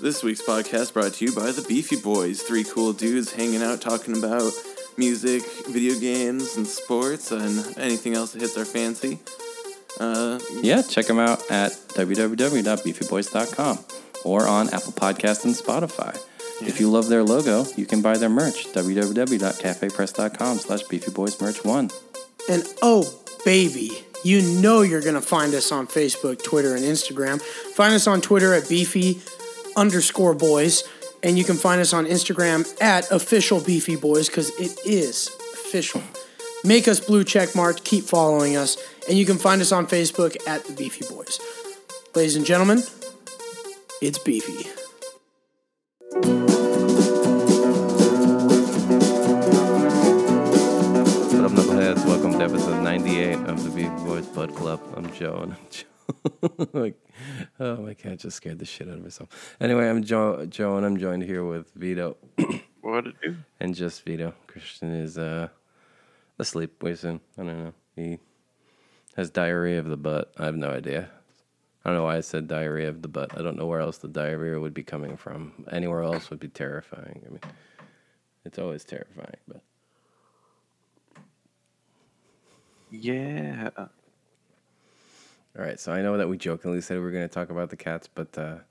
This week's podcast brought to you by the Beefy Boys, three cool dudes hanging out talking about music, video games, and sports, and anything else that hits our fancy. Yeah, check them out at www.beefyboys.com or on Apple Podcasts and Spotify. Yeah. If you love their logo, you can buy their merch, www.cafepress.com/beefyboysmerch1. And oh, baby, you know you're going to find us on Facebook, Twitter, and Instagram. Find us on Twitter at Beefy_Boys, and you can find us on Instagram at Official Beefy Boys, because it is official. Make us blue check marked, keep following us, and you can find us on Facebook at the Beefy Boys. Ladies and gentlemen, it's Beefy. What up, knuckleheads? Welcome to episode 98 of the Beefy Boys Bud Club. I'm Joe, and I'm Joe. Like, oh my God, I just scared the shit out of myself. Anyway, I'm Joe, and I'm joined here with Vito. What did you? And just Vito. Christian is asleep way soon. I don't know. He has diarrhea of the butt. I have no idea. I don't know why I said diarrhea of the butt. I don't know where else the diarrhea would be coming from. Anywhere else would be terrifying. I mean, it's always terrifying, but yeah. All right, so I know that we jokingly said we were going to talk about the cats, but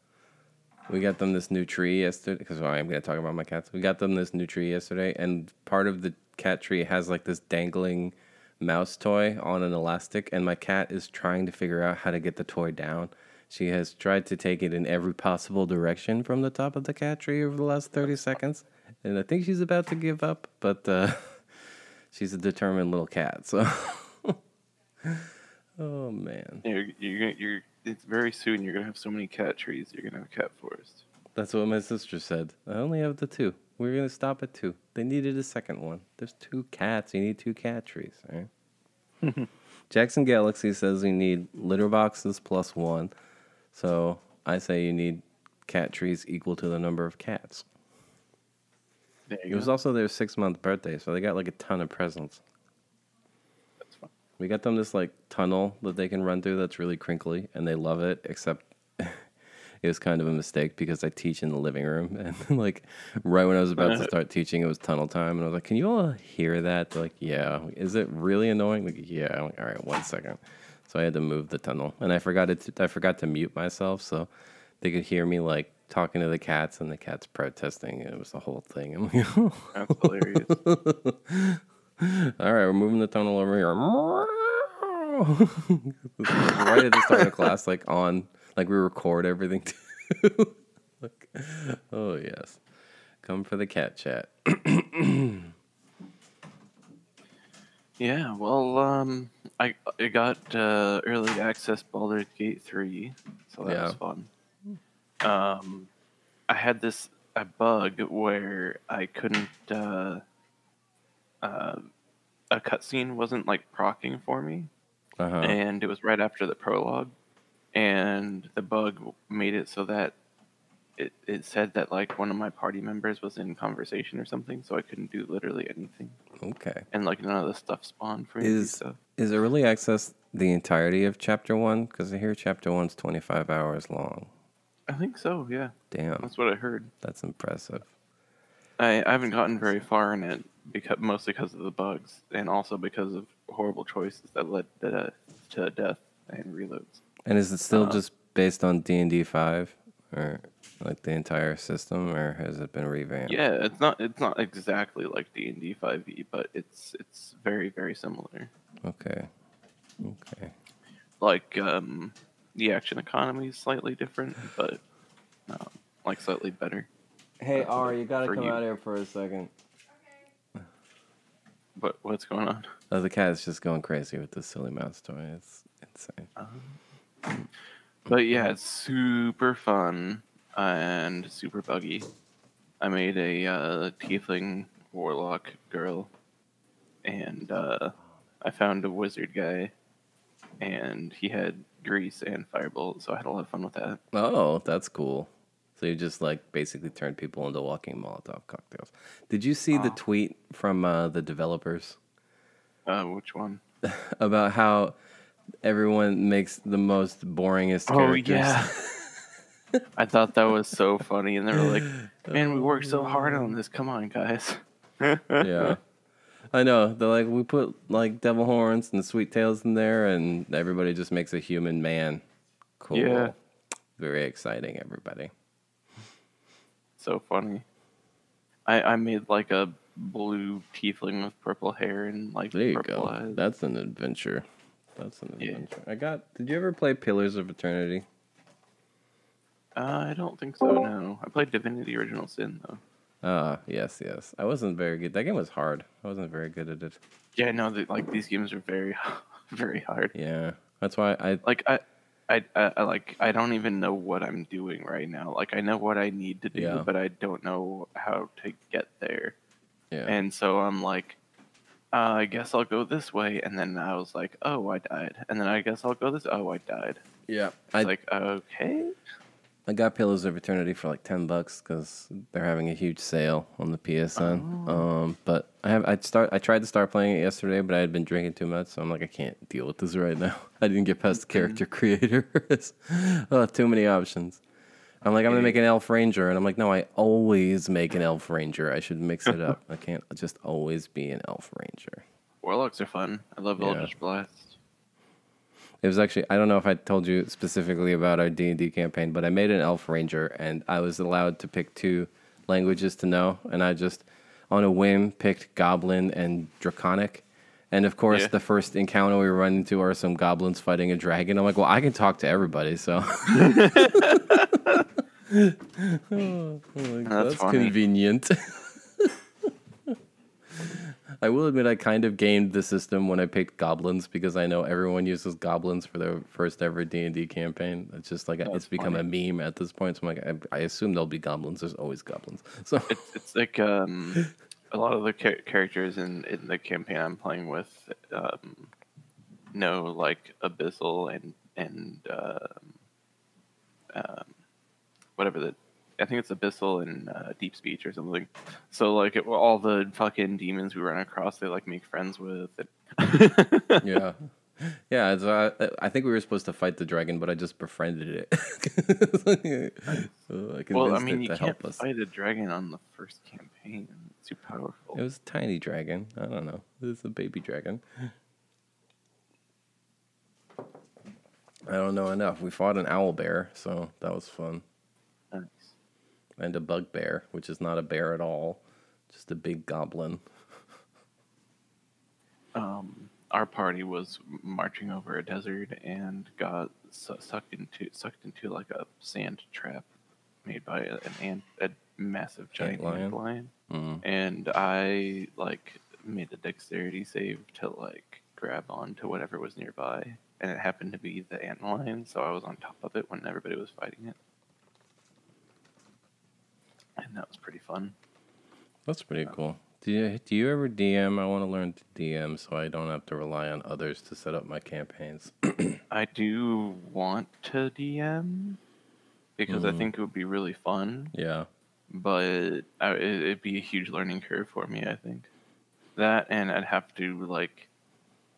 we got them this new tree yesterday, because I am going to talk about my cats. We got them this new tree yesterday, and part of the cat tree has like this dangling mouse toy on an elastic, and my cat is trying to figure out how to get the toy down. She has tried to take it in every possible direction from the top of the cat tree over the last 30 seconds, and I think she's about to give up, but she's a determined little cat, so... Oh man! You're it's very soon. You're gonna have so many cat trees. You're gonna have a cat forest. That's what my sister said. I only have the two. We're gonna stop at two. They needed a second one. There's two cats. You need two cat trees. All right? Jackson Galaxy says we need litter boxes plus one. So I say you need cat trees equal to the number of cats. It was also their 6-month birthday, so they got like a ton of presents. We got them this, like, tunnel that they can run through that's really crinkly, and they love it, except it was kind of a mistake because I teach in the living room. And, like, right when I was about to start teaching, it was tunnel time. And I was like, can you all hear that? They're like, yeah. Is it really annoying? Like, yeah. I'm like, all right, 1 second. So I had to move the tunnel. And I forgot to mute myself, so they could hear me, like, talking to the cats and the cats protesting. It was the whole thing. I'm like, oh. That's hilarious. All right, we're moving the tunnel over here. Right at the start of class, like we record everything too. Like, oh yes, come for the cat chat. Yeah, well, I got early access Baldur's Gate 3, so that was fun. I had this a bug where I couldn't. A cutscene wasn't like procking for me, and it was right after the prologue, and the bug made it so that it said that like one of my party members was in conversation or something, so I couldn't do literally anything. Okay. And like none of the stuff spawned for me. Is early access the entirety of Chapter 1? Because I hear Chapter 1's 25 hours long. I think so. Yeah. Damn. That's what I heard. That's impressive. I haven't gotten very far in it. Because, mostly because of the bugs, and also because of horrible choices that led to death and reloads. And is it still just based on D&D 5, or like the entire system, or has it been revamped? Yeah, it's not exactly like D&D 5e, but it's very very similar. Okay. Like the action economy is slightly different, but like slightly better. Hey Ari, you gotta come out here for a second. But what's going on? Oh, the cat is just going crazy with this silly mouse toy. It's insane. But yeah, it's super fun and super buggy. I made a tiefling warlock girl, and I found a wizard guy, and he had grease and firebolt, so I had a lot of fun with that. Oh, that's cool. So you just like basically turn people into walking Molotov cocktails. Did you see the tweet from the developers? Which one? About how everyone makes the most boringest characters. Oh yeah. I thought that was so funny. And they were like, man, we worked so hard on this. Come on, guys. Yeah. I know. They're like, we put like devil horns and sweet tails in there, and everybody just makes a human man. Cool. Yeah. Very exciting, everybody. So funny. I made like a blue tiefling with purple hair and like there you purple go. Eyes. That's an adventure. Yeah. Did you ever play Pillars of Eternity? I don't think so, no. I played Divinity Original Sin, though. Yes. I wasn't very good. That game was hard. I wasn't very good at it. Yeah, no, these games are very, very hard. Yeah, that's why I don't even know what I'm doing right now. Like, I know what I need to do, but I don't know how to get there. Yeah. And so I'm like, I guess I'll go this way. And then I was like, oh, I died. And then I guess I'll go this. Oh, I died. Yeah. Okay. I got Pillars of Eternity for like $10 because they're having a huge sale on the PSN. Oh. But I tried to start playing it yesterday, but I had been drinking too much, so I'm like, I can't deal with this right now. I didn't get past the character creator. Too many options. I'm like, I'm gonna make an elf ranger, and I'm like, no, I always make an elf ranger. I should mix it up. I can't just always be an elf ranger. Warlocks are fun. I love Eldritch Blast. It was actually, I don't know if I told you specifically about our D&D campaign, but I made an elf ranger, and I was allowed to pick two languages to know, and I just, on a whim, picked Goblin and Draconic. And, of course, the first encounter we run into are some goblins fighting a dragon. I'm like, well, I can talk to everybody, so. That's funny. Convenient. I will admit I kind of gamed the system when I picked goblins because I know everyone uses goblins for their first ever D&D campaign. It's just like it's become a meme at this point. So I'm like, I assume there'll be goblins. There's always goblins. So it's like a lot of the characters in the campaign I'm playing with know like abyssal and whatever the. I think it's Abyssal and Deep Speech or something. So, like, all the fucking demons we run across, they, like, make friends with. Yeah. Yeah, so I think we were supposed to fight the dragon, but I just befriended it. You can't fight a dragon on the first campaign. It's too powerful. It was a tiny dragon. I don't know. It was a baby dragon. I don't know enough. We fought an owl bear, so that was fun. And a bugbear, which is not a bear at all, just a big goblin. Our party was marching over a desert and got sucked into like a sand trap made by a massive giant ant lion. Mm-hmm. And I like made a dexterity save to like grab onto whatever was nearby, and it happened to be the ant lion, so I was on top of it when everybody was fighting it. And that was pretty fun. That's pretty cool. Do you ever DM? I want to learn to DM so I don't have to rely on others to set up my campaigns. I do want to DM because I think it would be really fun. Yeah. But it'd be a huge learning curve for me, I think. That and I'd have to, like,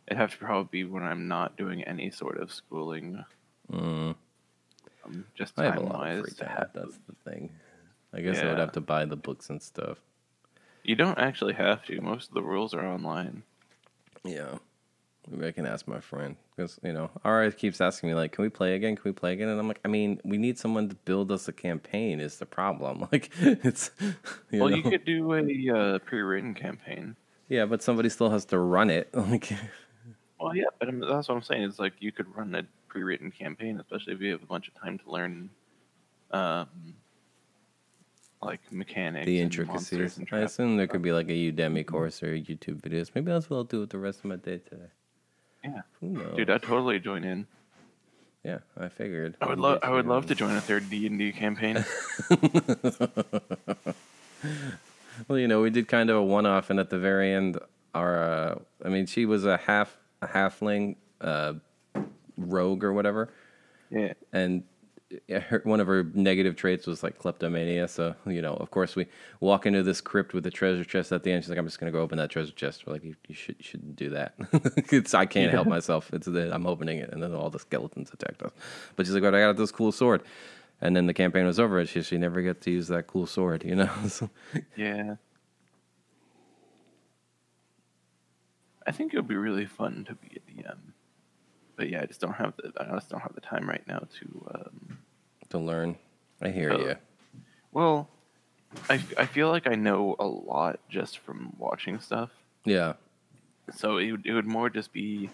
it'd have to probably be when I'm not doing any sort of schooling. Just time-wise. I have a lot of free time. That's the thing. I guess I would have to buy the books and stuff. You don't actually have to. Most of the rules are online. Yeah. Maybe I can ask my friend. Because, you know, Ara keeps asking me, like, can we play again? And I'm like, I mean, we need someone to build us a campaign is the problem. Like, it's... You could do a pre-written campaign. Yeah, but somebody still has to run it. Like, well, yeah, but that's what I'm saying. It's like you could run a pre-written campaign, especially if you have a bunch of time to learn... like mechanics, the intricacies. And I assume there could be like a Udemy course or YouTube videos. Maybe that's what I'll do with the rest of my day today. Yeah, who knows? Dude, I totally join in. Yeah, I figured. I would love to join a third D&D campaign. Well, you know, we did kind of a one-off, and at the very end, she was a halfling rogue or whatever. Yeah, and. One of her negative traits was like kleptomania. So, you know, of course, we walk into this crypt with a treasure chest at the end. She's like, I'm just going to go open that treasure chest. We're like, you shouldn't do that. I can't help myself. I'm opening it. And then all the skeletons attacked us. But she's like, but I got this cool sword. And then the campaign was over, and she never got to use that cool sword, you know? So, yeah. I think it would be really fun to be a DM. But yeah, I just don't have the time right now to learn. I hear you. Well, I feel like I know a lot just from watching stuff. Yeah. So it would more just be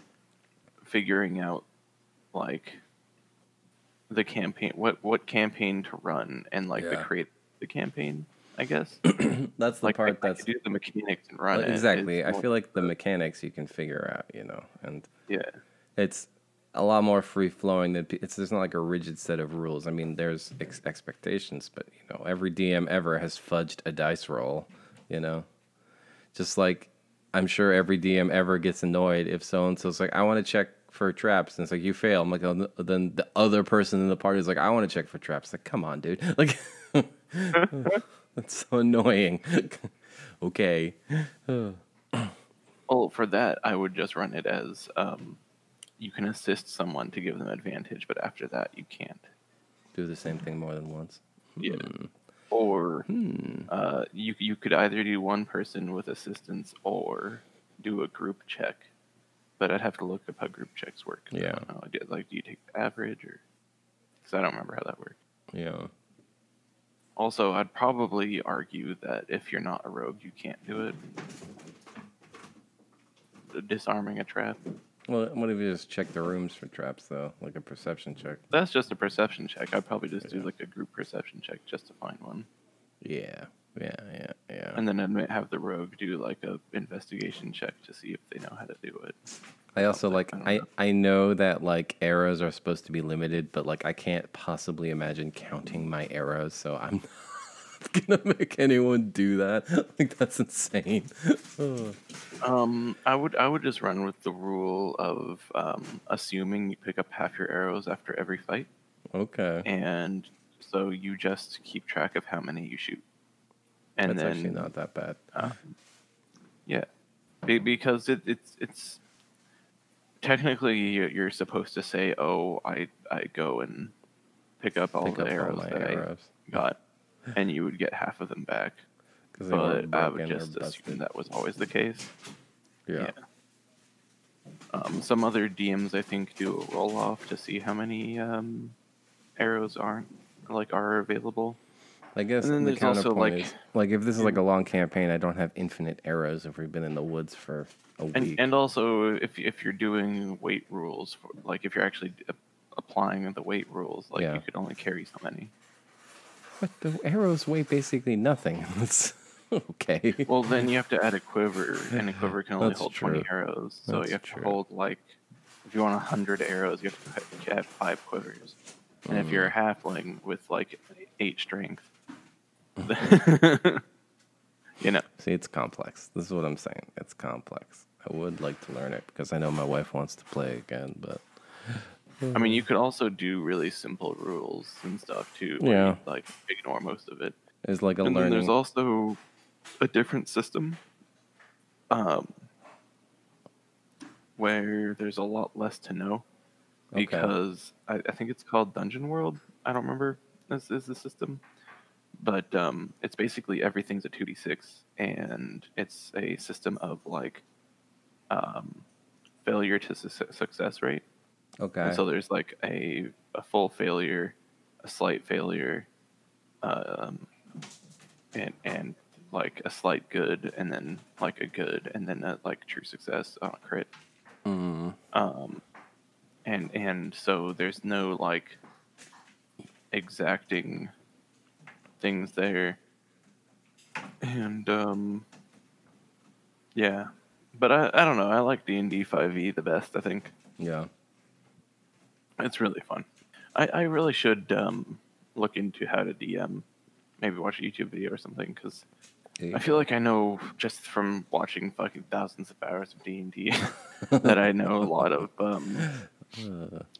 figuring out like the campaign, what campaign to run, and like to create the campaign, I guess. That's the like, part I do the mechanics and run exactly. I feel like the mechanics you can figure out, you know, and yeah, it's a lot more free flowing than there's not like a rigid set of rules. I mean, there's expectations, but you know, every DM ever has fudged a dice roll, you know, just like I'm sure every DM ever gets annoyed if so and so's like, I want to check for traps, and it's like you fail. I'm like, oh, then the other person in the party is like, I want to check for traps. Like, come on, dude. Like, that's so annoying. Okay. Oh, for that, I would just run it as you can assist someone to give them advantage, but after that, you can't do the same thing more than once. Yeah. Or you could either do one person with assistance or do a group check. But I'd have to look up how group checks work. Yeah. Like, do you take the average? Because I don't remember how that worked. Yeah. Also, I'd probably argue that if you're not a rogue, you can't do it. Disarming a trap. Well, what if you just check the rooms for traps, though? Like a perception check. That's just a perception check. I'd probably just do, like, a group perception check just to find one. Yeah. And then I might have the rogue do like a investigation check to see if they know how to do it. I also like I know that like arrows are supposed to be limited, but like I can't possibly imagine counting my arrows, so I'm not gonna make anyone do that. Like that's insane. I would just run with the rule of assuming you pick up half your arrows after every fight. Okay. And so you just keep track of how many you shoot. And that's actually not that bad. Because it's technically you're supposed to say, oh, I go and pick up all the arrows that I got, and you would get half of them back. But I would just assume that was always the case. Yeah. Some other DMs, I think, do a roll-off to see how many arrows are available. I guess the counterpoint is, like, if this is like a long campaign, I don't have infinite arrows if we've been in the woods for a week. And also, if you're doing weight rules, like if you're actually applying the weight rules, like you could only carry so many. But the arrows weigh basically nothing. That's okay. Well, then you have to add a quiver, and a quiver can only hold 20 arrows. So you have to hold, like, if you want 100 arrows, you have to have 5 quivers. And if you're a halfling with, like, 8 strength, you know. See, it's complex. This is what I'm saying. It's complex. I would like to learn it because I know my wife wants to play again, but I mean, you could also do really simple rules and stuff too. Yeah, like ignore most of it. It's like and learning. Then there's also a different system, where there's a lot less to know because I think it's called Dungeon World. I don't remember. This is the system. But it's basically everything's a 2d6, and it's a system of, like, failure to success rate. Okay. And so there's, like, a full failure, a slight failure, and like, a slight good, and then, like, a good, and then, like, true success on a crit. Mm. And so there's no, like, exacting things there, and but I don't know, I like D&D 5e the best, I think. Yeah, it's really fun. I really should look into how to DM, maybe watch a YouTube video or something, because I feel like I know just from watching fucking thousands of hours of D&D that I know a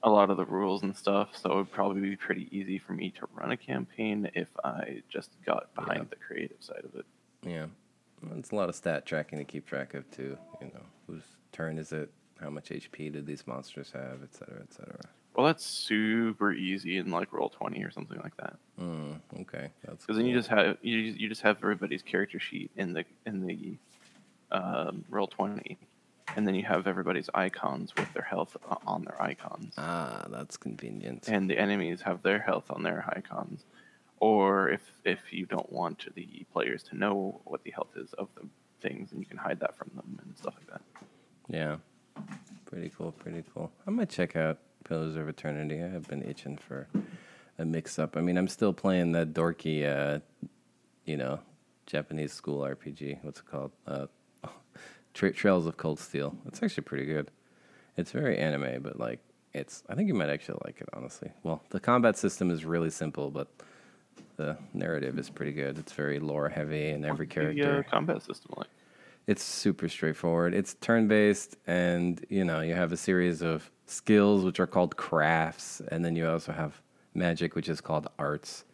lot of the rules and stuff, so it would probably be pretty easy for me to run a campaign if I just got behind the creative side of it. Yeah. It's a lot of stat tracking to keep track of, too. You know, whose turn is it? How much HP did these monsters have? Et cetera, et cetera. Well, that's super easy in like Roll20 or something like that. Okay, that's because cool. Then you just have everybody's character sheet in the Roll20, and then you have everybody's icons with their health on their icons. Ah, that's convenient. And the enemies have their health on their icons, or if you don't want the players to know what the health is of the things, and you can hide that from them and stuff like that. Yeah, pretty cool. I might check out Pillars of Eternity. I have been itching for a mix-up. I mean, I'm still playing that dorky, Japanese school RPG. What's it called? Trails of Cold Steel. It's actually pretty good. It's very anime, but like, I think you might actually like it, honestly. Well, the combat system is really simple, but the narrative is pretty good. It's very lore-heavy, and every character. What's the combat system like? It's super straightforward. It's turn-based, and you have a series of skills, which are called crafts, and then you also have magic, which is called arts.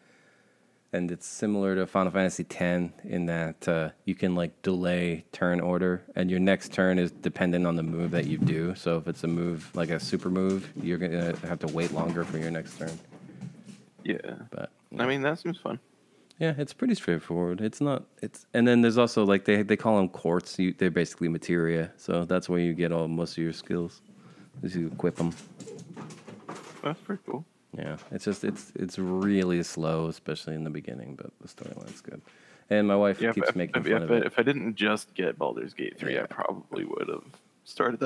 And it's similar to Final Fantasy X in that you can like delay turn order, and your next turn is dependent on the move that you do. So if it's a move like a super move, you're gonna have to wait longer for your next turn. Yeah, but I mean that seems fun. Yeah, it's pretty straightforward. And then there's also like they call them quartz. They're basically materia, so that's where you get most of your skills. Is you equip them. That's pretty cool. Yeah, it's just it's really slow, especially in the beginning, but the storyline's good. And my wife keeps making fun of it. If I didn't just get Baldur's Gate 3, I probably would have started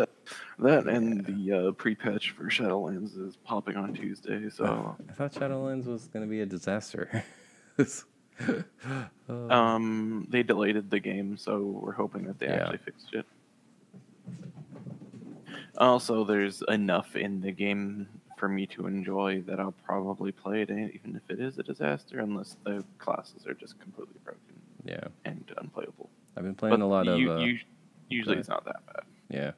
that. And the pre-patch for Shadowlands is popping on Tuesday. So I thought Shadowlands was going to be a disaster. They delayed the game, so we're hoping that they actually fixed it. Also, there's enough in the game for me to enjoy that I'll probably play it, even if it is a disaster, unless the classes are just completely broken and unplayable. I've been playing a lot of... usually it's not that bad. Yeah.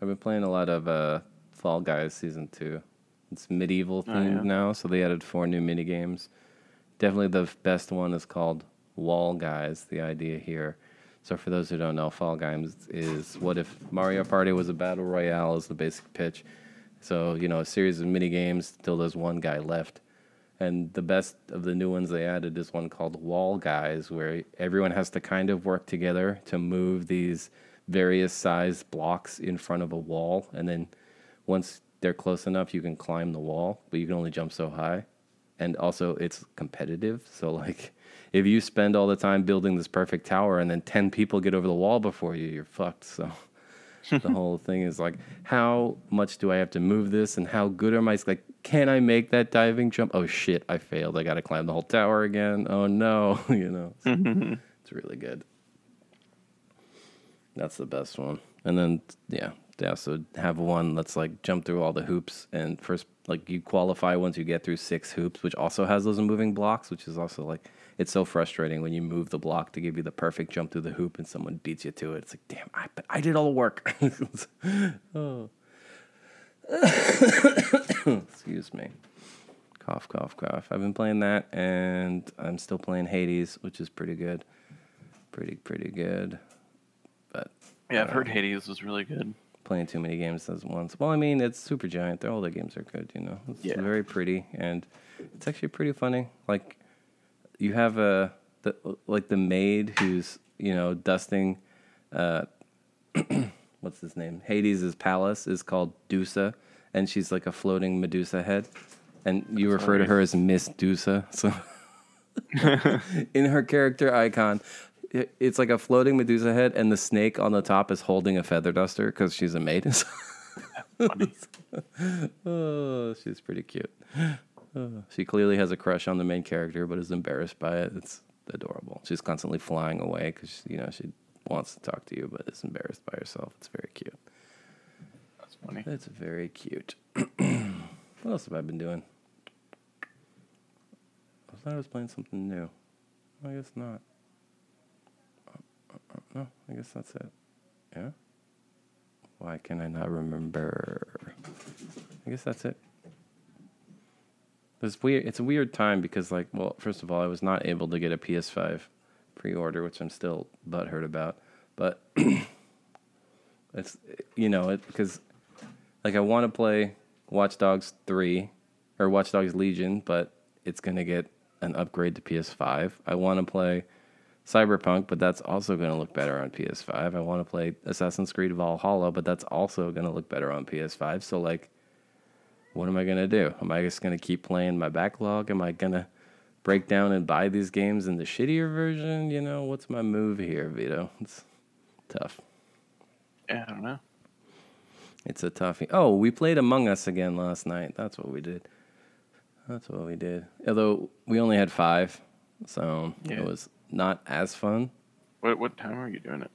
I've been playing a lot of Fall Guys Season 2. It's medieval themed now, so they added 4 new minigames. Definitely the best one is called Wall Guys, the idea here. So for those who don't know, Fall Guys is what if Mario Party was a battle royale is the basic pitch. So, a series of mini games till there's one guy left. And the best of the new ones they added is one called Wall Guys, where everyone has to kind of work together to move these various sized blocks in front of a wall. And then once they're close enough, you can climb the wall, but you can only jump so high. And also it's competitive. So like if you spend all the time building this perfect tower and then 10 people get over the wall before you, you're fucked. So the whole thing is like, how much do I have to move this and how good am I? It's like, can I make that diving jump? Oh shit, I failed. I got to climb the whole tower again. Oh no, so it's really good. That's the best one. And then, they also have one that's like jump through all the hoops and first, like you qualify once you get through 6 hoops, which also has those moving blocks, which is also like, it's so frustrating when you move the block to give you the perfect jump through the hoop and someone beats you to it. It's like, damn, I did all the work. Oh. Excuse me. Cough, cough, cough. I've been playing that, and I'm still playing Hades, which is pretty good. Pretty good. But yeah, I've heard Hades was really good. Playing too many games at once. Well, I mean, it's Supergiant. All their games are good, It's very pretty, and it's actually pretty funny. Like, you have the maid who's dusting, what's his name? Hades' palace is called Dusa, and she's like a floating Medusa head, and you refer to her as Miss Dusa. So in her character icon, it's like a floating Medusa head, and the snake on the top is holding a feather duster because she's a maid. Oh, she's pretty cute. She clearly has a crush on the main character, but is embarrassed by it. It's adorable. She's constantly flying away because she wants to talk to you, but is embarrassed by herself. It's very cute. That's funny. That's very cute. What else have I been doing? I thought I was playing something new. I guess not. No, I guess that's it. Yeah? Why can I not remember? I guess that's it. It's a weird time because, like, well, first of all, I was not able to get a PS5 pre-order, which I'm still butthurt about. But it's because, like, I want to play Watch Dogs 3 or Watch Dogs Legion, but it's going to get an upgrade to PS5. I want to play Cyberpunk, but that's also going to look better on PS5. I want to play Assassin's Creed Valhalla, but that's also going to look better on PS5. So, like, what am I going to do? Am I just going to keep playing my backlog? Am I going to break down and buy these games in the shittier version? You know, what's my move here, Vito? It's tough. Yeah, I don't know. It's a toughie. Oh, we played Among Us again last night. That's what we did. Although, we only had 5, so yeah. It was not as fun. What time are you doing it?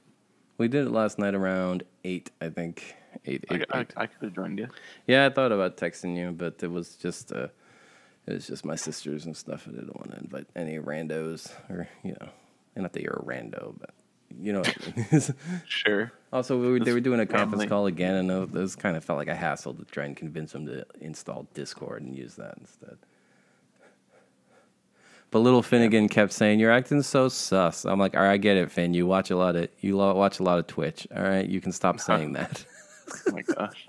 We did it last night around 8, I think. I could have joined you. Yeah, I thought about texting you, but it was just my sisters and stuff. I didn't want to invite any randos, or not that you're a rando, but you know what I mean. Sure. Also, they were doing a conference call again, and it was kind of felt like a hassle to try and convince them to install Discord and use that instead. But little Finnegan kept saying, "You're acting so sus." I'm like, "All right, I get it, Finn. You watch a lot of Twitch. All right, you can stop saying that." Oh my gosh!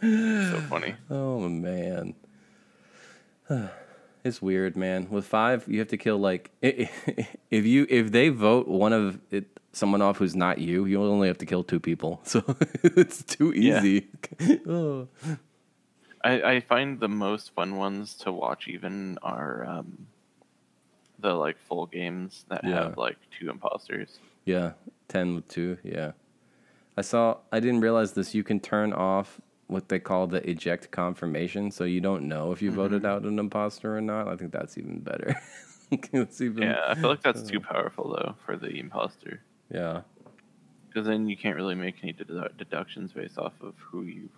So funny. Oh man, it's weird, man. With 5, you have to kill like if they vote someone off who's not you, you only have to kill 2 people. So it's too easy. Yeah. Oh. I find the most fun ones to watch even are the like full games that have like 2 imposters. Yeah, 10 with 2. Yeah, I didn't realize this. You can turn off what they call the eject confirmation, so you don't know if you voted out an imposter or not. I think that's even better. I feel like that's too powerful though for the imposter. Yeah, because then you can't really make any deductions based off of who you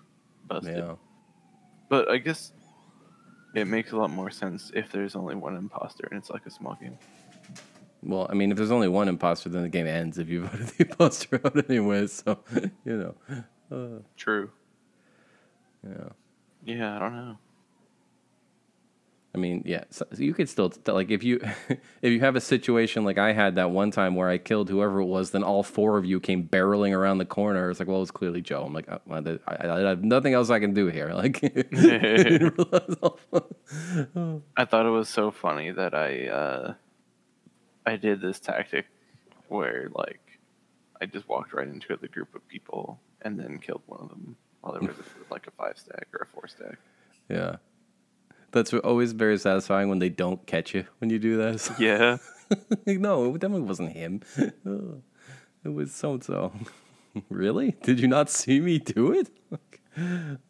busted. Yeah. But I guess it makes a lot more sense if there's only 1 imposter and it's like a small game. Well, I mean, if there's only 1 imposter, then the game ends if you voted the imposter out anyway. So, True. Yeah. Yeah, I don't know. I mean, yeah. So you could still like if you have a situation like I had that one time where I killed whoever it was, then all 4 of you came barreling around the corner. It's like, well, it's clearly Joe. I'm like, I have nothing else I can do here. Like, I thought it was so funny that I did this tactic where like I just walked right into the group of people and then killed one of them while they were like a 5-stack or a 4-stack. Yeah. That's always very satisfying when they don't catch you when you do this. Yeah. No, it definitely wasn't him. It was so-and-so. Really? Did you not see me do it?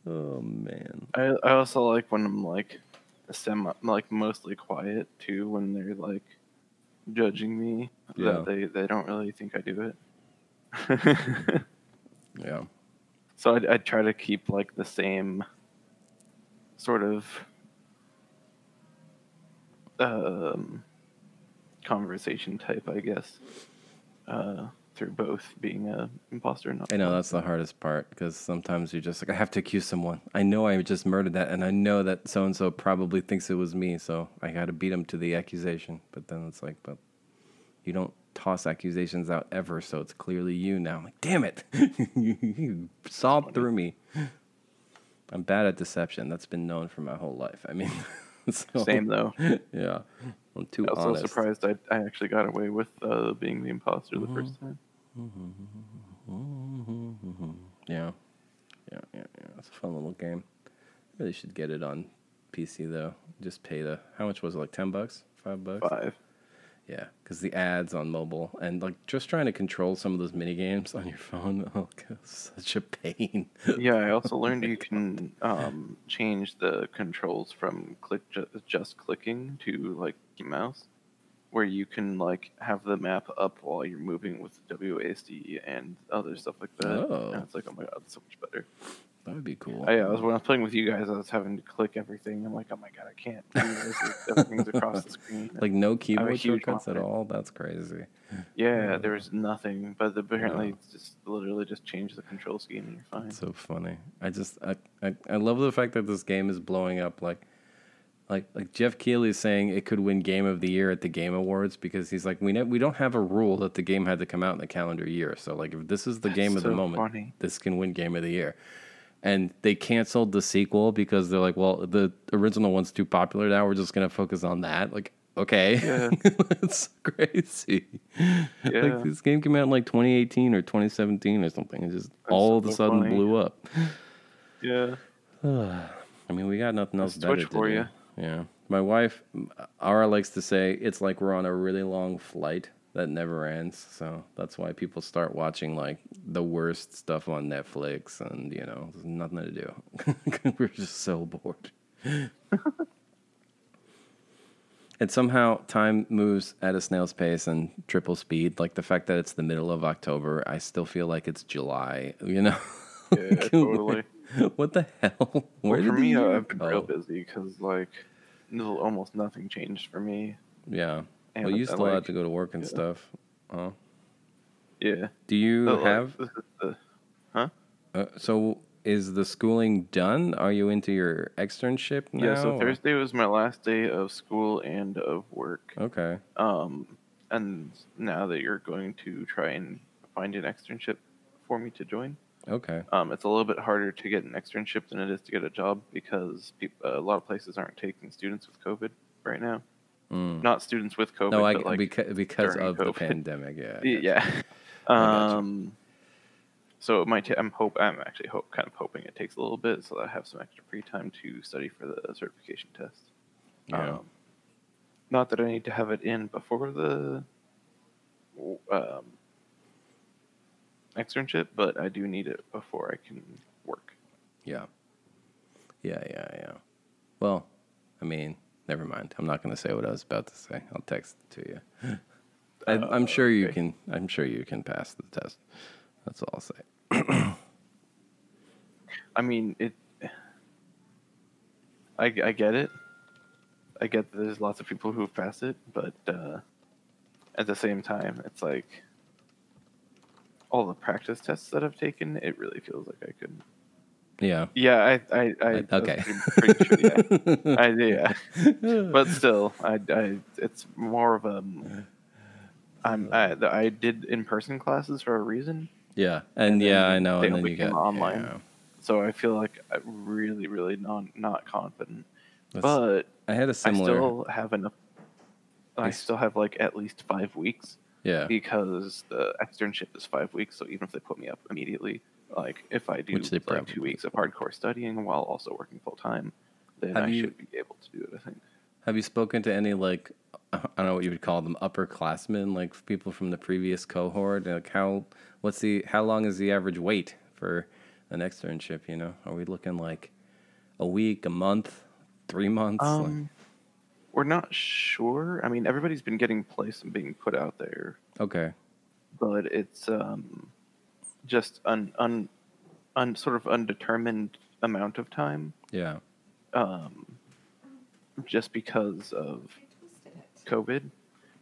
Oh, man. I also like when I'm like mostly quiet, too, when they're like judging me. Yeah. That they don't really think I do it. Yeah. So I try to keep like the same sort of conversation type, I guess, through both being an imposter and not. I know that's the hardest part, because sometimes you're just like, I have to accuse someone. I know I just murdered that, and I know that so-and-so probably thinks it was me, so I got to beat him to the accusation. But then it's like, but you don't toss accusations out ever, so it's clearly you now. I'm like, damn it! You sobbed through me. I'm bad at deception. That's been known for my whole life. I mean... So, same though. Yeah, I'm too honest. I was so surprised I actually got away with being the imposter the first time. Yeah. It's a fun little game. Really should get it on PC though. Just pay how much was it? Like $10, $5? 5. Yeah, because the ads on mobile and like just trying to control some of those mini games on your phone, such a pain. Yeah, I also learned you can change the controls from just clicking to like mouse, where you can like have the map up while you're moving with WASD and other stuff like that. Oh. And it's like, oh my god, that's so much better. That would be cool. When I was playing with you guys, I was having to click everything. I'm like, oh my god, I can't do this. Everything's across the screen. Like no keyboard shortcuts at all? That's crazy. Yeah, there was nothing. But apparently, it's just literally just change the control scheme and you're fine. So funny. I love the fact that this game is blowing up. Like Jeff Keighley is saying it could win Game of the Year at the Game Awards, because he's like, we don't have a rule that the game had to come out in the calendar year. So like, if this is the game of the moment, funny. This can win Game of the Year. And they canceled the sequel because they're like, well, the original one's too popular now. We're just going to focus on that. Like, okay. Yeah. That's crazy. Yeah. Like, this game came out in like 2018 or 2017 or something. It just all of a sudden blew up. Yeah. I mean, we got nothing else better to do. Switch for you. Yeah. My wife, Ara, likes to say it's like we're on a really long flight that never ends. So that's why people start watching like the worst stuff on Netflix, and you know, there's nothing to do. We're just so bored. And somehow time moves at a snail's pace and triple speed. Like the fact that it's the middle of October, I still feel like it's July, you know? Yeah, totally. What the hell? Where did the year go? I've been real busy because like almost nothing changed for me. Yeah. And well, you still have to go to work and stuff. Huh? Yeah. Do you have... huh? So is the schooling done? Are you into your externship now? Yeah, so Thursday was my last day of school and of work. Okay. And now that you're going to try and find an externship for me to join. Okay. It's a little bit harder to get an externship than it is to get a job because a lot of places aren't taking students with COVID right now. Mm. Not students with COVID, but like because of COVID. The pandemic, yeah. So I'm kind of hoping it takes a little bit so that I have some extra free time to study for the certification test. Yeah. Not that I need to have it in before the externship, but I do need it before I can work. Yeah. Well, I mean. Never mind. I'm not going to say what I was about to say. I'll text it to you. I'm sure you can pass the test. That's all I'll say. I mean, I get it. I get that there's lots of people who have passed it, but at the same time, it's like all the practice tests that I've taken. It really feels like I couldn't. Yeah. Yeah, I okay. Pretty sure, yeah. But still, I it's more of a. I did in-person classes for a reason. Yeah, and I know. And then you got online, so I feel like I'm really, really not confident. But I had a similar. I still have enough. I still have like at least 5 weeks. Yeah. Because the externship is 5 weeks, so even if they put me up immediately. Like, if I do like 2 weeks of hardcore studying while also working full-time, then I should be able to do it, I think. Have you spoken to any, like, I don't know what you would call them, upperclassmen, like people from the previous cohort? Like, how long is the average wait for an externship, you know? Are we looking, like, a week, a month, 3 months? We're not sure. I mean, everybody's been getting placed and being put out there. Okay. But it's... just sort of undetermined amount of time. Yeah. Just because of COVID,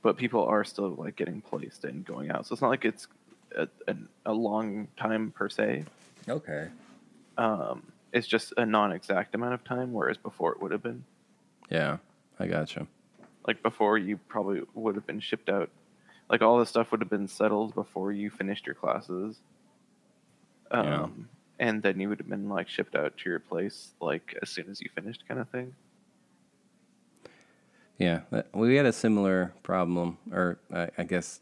but people are still like getting placed and going out, so it's not like it's a long time per se. Okay. It's just a non-exact amount of time, whereas before it would have been. Yeah, I gotcha. Like before, you probably would have been shipped out. Like all this stuff would have been settled before you finished your classes. And then you would have been like shipped out to your place like as soon as you finished, kind of thing. Yeah, we had a similar problem, or I guess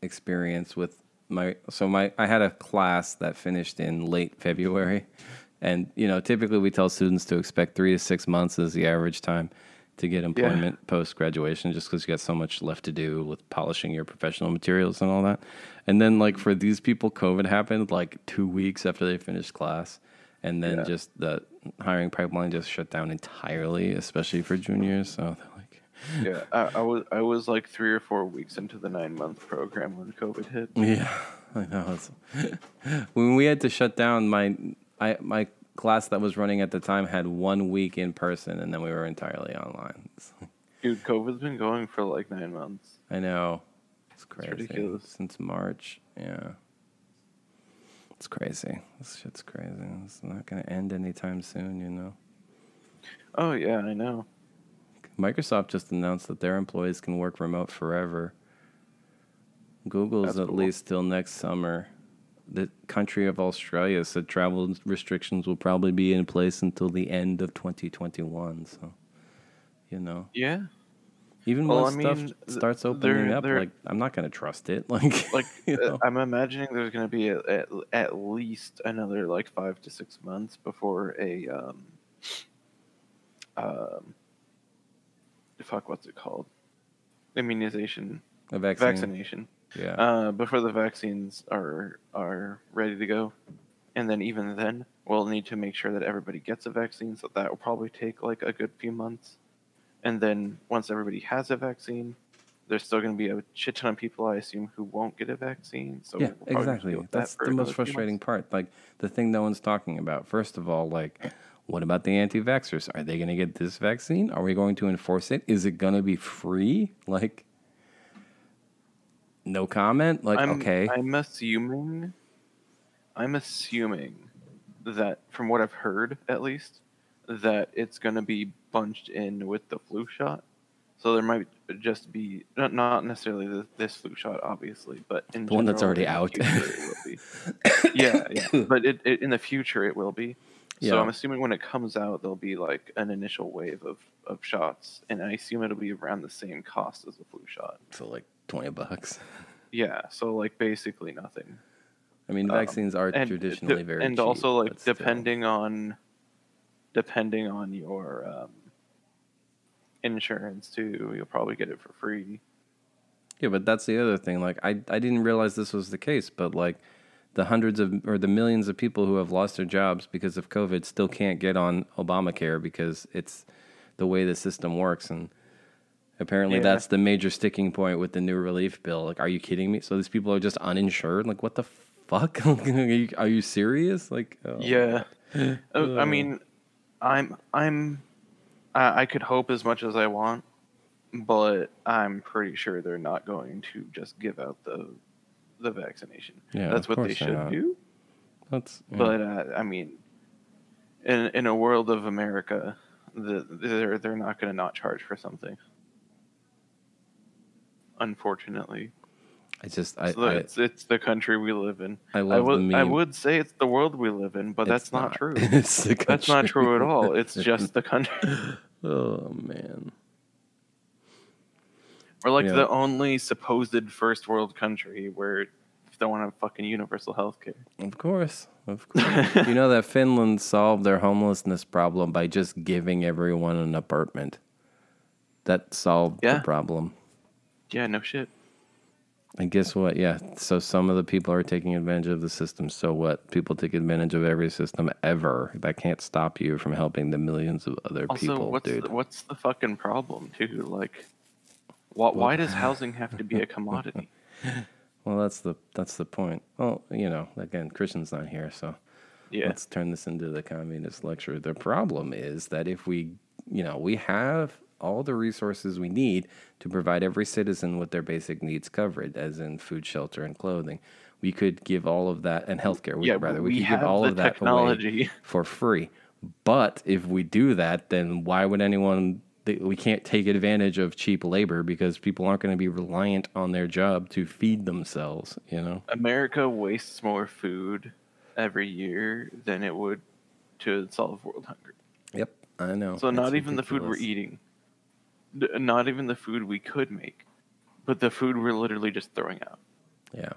experience with I had a class that finished in late February, and you know typically we tell students to expect 3 to 6 months as the average time to get employment post graduation, just because you got so much left to do with polishing your professional materials and all that. And then like for these people, COVID happened like 2 weeks after they finished class, and then just the hiring pipeline just shut down entirely, especially for juniors. So they're like, I was like 3 or 4 weeks into the 9-month program when COVID hit. Yeah, I know. When we had to shut down, my class that was running at the time had 1 week in person, and then we were entirely online. Dude, COVID's been going for like 9 months. I know. It's crazy. It's ridiculous. Since March. Yeah. It's crazy. This shit's crazy. It's not going to end anytime soon, you know? Oh, yeah, I know. Microsoft just announced that their employees can work remote forever. Google's at least till next summer. the country of Australia said travel restrictions will probably be in place until the end of 2021. So, you know. Yeah. Even when stuff starts opening up, like, I'm not going to trust it. Like you know? I'm imagining there's going to be at least another, 5 to 6 months before a, what's it called? Immunization. A vaccine. Vaccination. Yeah. Before the vaccines are ready to go. And then even then, we'll need to make sure that everybody gets a vaccine. So that will probably take a good few months. And then once everybody has a vaccine, there's still going to be a shit ton of people, I assume, who won't get a vaccine. So yeah, we'll exactly. That's the most frustrating part. The thing no one's talking about. First of all, what about the anti-vaxxers? Are they going to get this vaccine? Are we going to enforce it? Is it going to be free? No comment? Okay. I'm assuming that, from what I've heard, at least, that it's going to be bunched in with the flu shot. So there might just be, not necessarily this flu shot, obviously, but in the one that's already out. Yeah. But it in the future, it will be. Yeah. So I'm assuming when it comes out, there'll be an initial wave of shots, and I assume it'll be around the same cost as the flu shot. So $20. Yeah, so basically nothing. I mean, vaccines are traditionally very cheap. And also depending on your insurance too, you'll probably get it for free. Yeah, but that's the other thing. I didn't realize this was the case, but the millions of people who have lost their jobs because of COVID still can't get on Obamacare because it's the way the system works. And apparently that's the major sticking point with the new relief bill. Are you kidding me? So these people are just uninsured? What the fuck? Are you serious? Yeah. I mean, I could hope as much as I want, but I'm pretty sure they're not going to just give out the vaccination. Yeah, that's what they should do. But I mean, in a world of America, they're not going to not charge for something. Unfortunately, it's the country we live in. I would say it's the world we live in, but that's not true. That's not true at all. It's just the country. Oh man, we're the only supposed first world country where they want to have fucking universal health care. Of course. You know that Finland solved their homelessness problem by just giving everyone an apartment. That solved the problem. Yeah, no shit. And guess what? Yeah, so some of the people are taking advantage of the system. So what? People take advantage of every system ever. That can't stop you from helping the millions of other people. Also, what's the fucking problem, too? Why does housing have to be a commodity? Well, that's the point. Well, again, Christian's not here, so let's turn this into the communist lecture. The problem is that if we, we have all the resources we need to provide every citizen with their basic needs covered, as in food, shelter, and clothing. We could give all of that, and healthcare. We could give all of that away for free. But if we do that, then why would anyone? We can't take advantage of cheap labor because people aren't going to be reliant on their job to feed themselves. America wastes more food every year than it would to solve world hunger. Yep, I know. So not even the food we're eating. Not even the food we could make, but the food we're literally just throwing out. Yeah.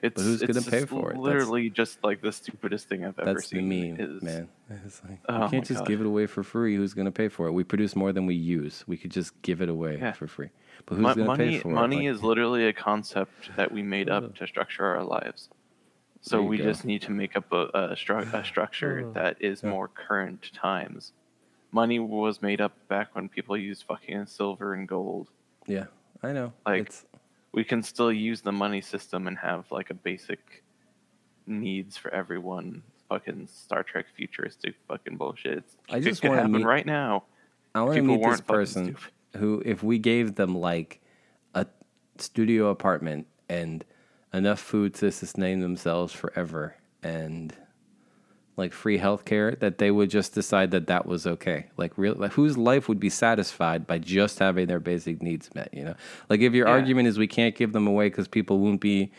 But who's going to pay for it? Literally, that's the stupidest thing I've ever seen. That's the meme, man. It's you can't just give it away for free. Who's going to pay for it? We produce more than we use. We could just give it away for free. But who's going to pay for it? Money is literally a concept that we made up to structure our lives. So we just need to make up a structure that is more current times. Money was made up back when people used fucking silver and gold. Yeah, I know. We can still use the money system and have a basic needs for everyone. Fucking Star Trek futuristic fucking bullshit. It could happen right now. I want to meet this person who, if we gave them a studio apartment and enough food to sustain themselves forever and free healthcare, that they would just decide that was okay. Whose life would be satisfied by just having their basic needs met, if your argument is we can't give them away because people won't be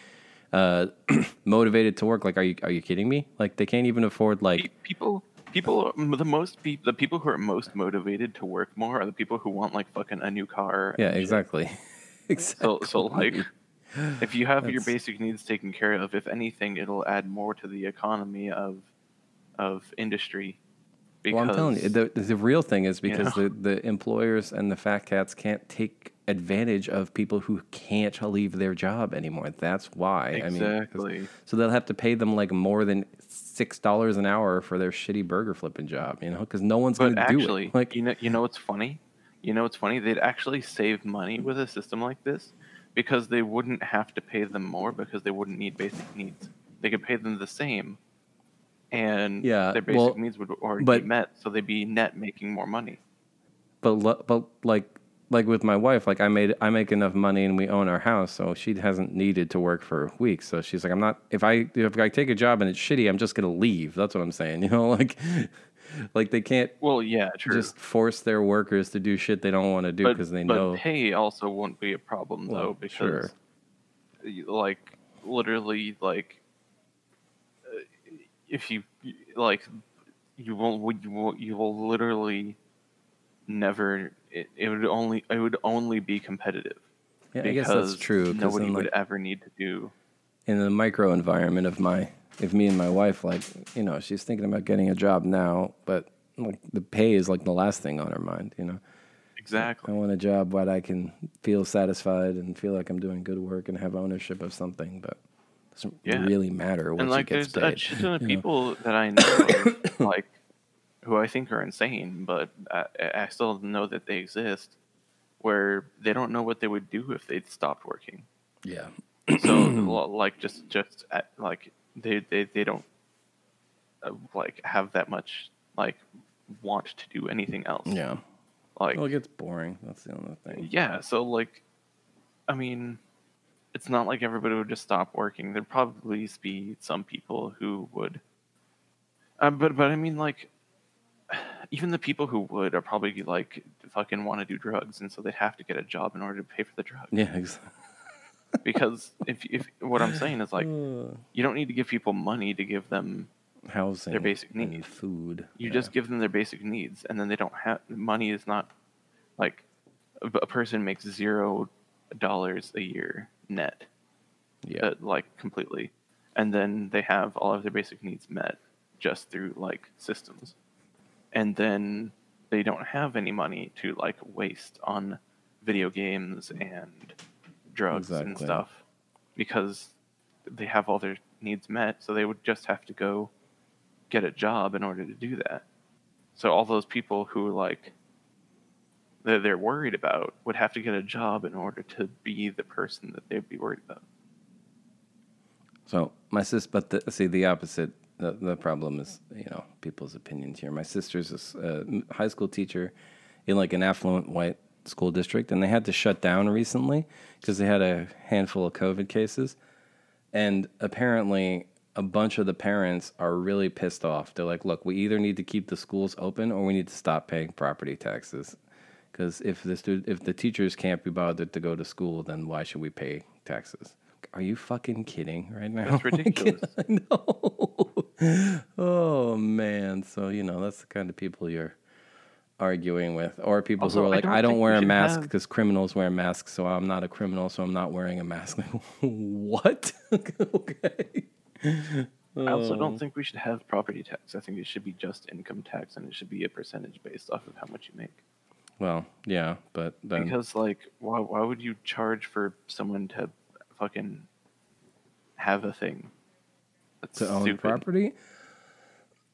motivated to work. Like, are you kidding me? Like, they can't even afford like the people who are most motivated to work more are the people who want like fucking a new car. Yeah, exactly. Exactly. So like, if you have your basic needs taken care of, if anything, it'll add more to the economy of industry. Because, well, I'm telling you, the real thing is because the employers and the fat cats can't take advantage of people who can't leave their job anymore. That's why. Exactly. I mean, so they'll have to ppay them like more than $6 an hour for their shitty burger flipping job, you know, because no one's going to do it. Like, you know what's funny? You know what's funny? They'd actually save money with a system like this because they wouldn't have to pay them more because they wouldn't need basic needs. They could pay them the same. And their basic needs would already be met, so they'd be net making more money. But like with my wife, like I make enough money and we own our house, so she hasn't needed to work for weeks. So she's like, I'm not. If I take a job and it's shitty, I'm just gonna leave. That's what I'm saying. You know, like they can't. Well, yeah, true. Just force their workers to do shit they don't want to do because they know. But pay also won't be a problem though, because like literally like. If you like, you will literally never. It would only be competitive. Yeah, I guess that's true. Nobody would ever need to do. In the micro environment of if me and my wife, like, you know, she's thinking about getting a job now, but like the pay is like the last thing on her mind. You know. Exactly. I want a job where I can feel satisfied and feel like I'm doing good work and have ownership of something, but. Doesn't really matter what like, gets paid. And like, there's a shit ton of people that I know, like, who I think are insane, but I still know that they exist, where they don't know what they would do if they'd stopped working. Yeah. So, like, just like they don't like have that much like want to do anything else. Yeah. Like, well, it gets boring. That's the only thing. Yeah. So, like, I mean. It's not like everybody would just stop working. There'd probably be some people who would. But I mean, like, even the people who would are probably, like, fucking want to do drugs, and so they'd have to get a job in order to pay for the drugs. Yeah, exactly. Because if what I'm saying is, like, you don't need to give people money to give them housing, their basic needs. And food. You just give them their basic needs, and then they don't have. Money is not, like, a person makes $0 a year. Net, yeah, like completely, and then they have all of their basic needs met just through like systems, and then they don't have any money to like waste on video games and drugs and stuff because they have all their needs met. So they would just have to go get a job in order to do that. So all those people who like. That they're worried about would have to get a job in order to be the person that they'd be worried about. So my sister, but the opposite. The problem is, you know, people's opinions here. My sister's a high school teacher in like an affluent white school district, and they had to shut down recently because they had a handful of COVID cases, and apparently. A bunch of the parents are really pissed off. They're like, "Look, we either need to keep the schools open or we need to stop paying property taxes." Because if the teachers can't be bothered to go to school, then why should we pay taxes? Are you fucking kidding right now? That's ridiculous. I know. Oh, man. So, you know, that's the kind of people you're arguing with. Or people also, who are like, I don't wear a mask because criminals wear masks, so I'm not a criminal, so I'm not wearing a mask. Like, what? Okay. I also don't think we should have property tax. I think it should be just income tax, and it should be a percentage based off of how much you make. Well, yeah, but then... Because, like, why would you charge for someone to fucking have a thing? That's to own property?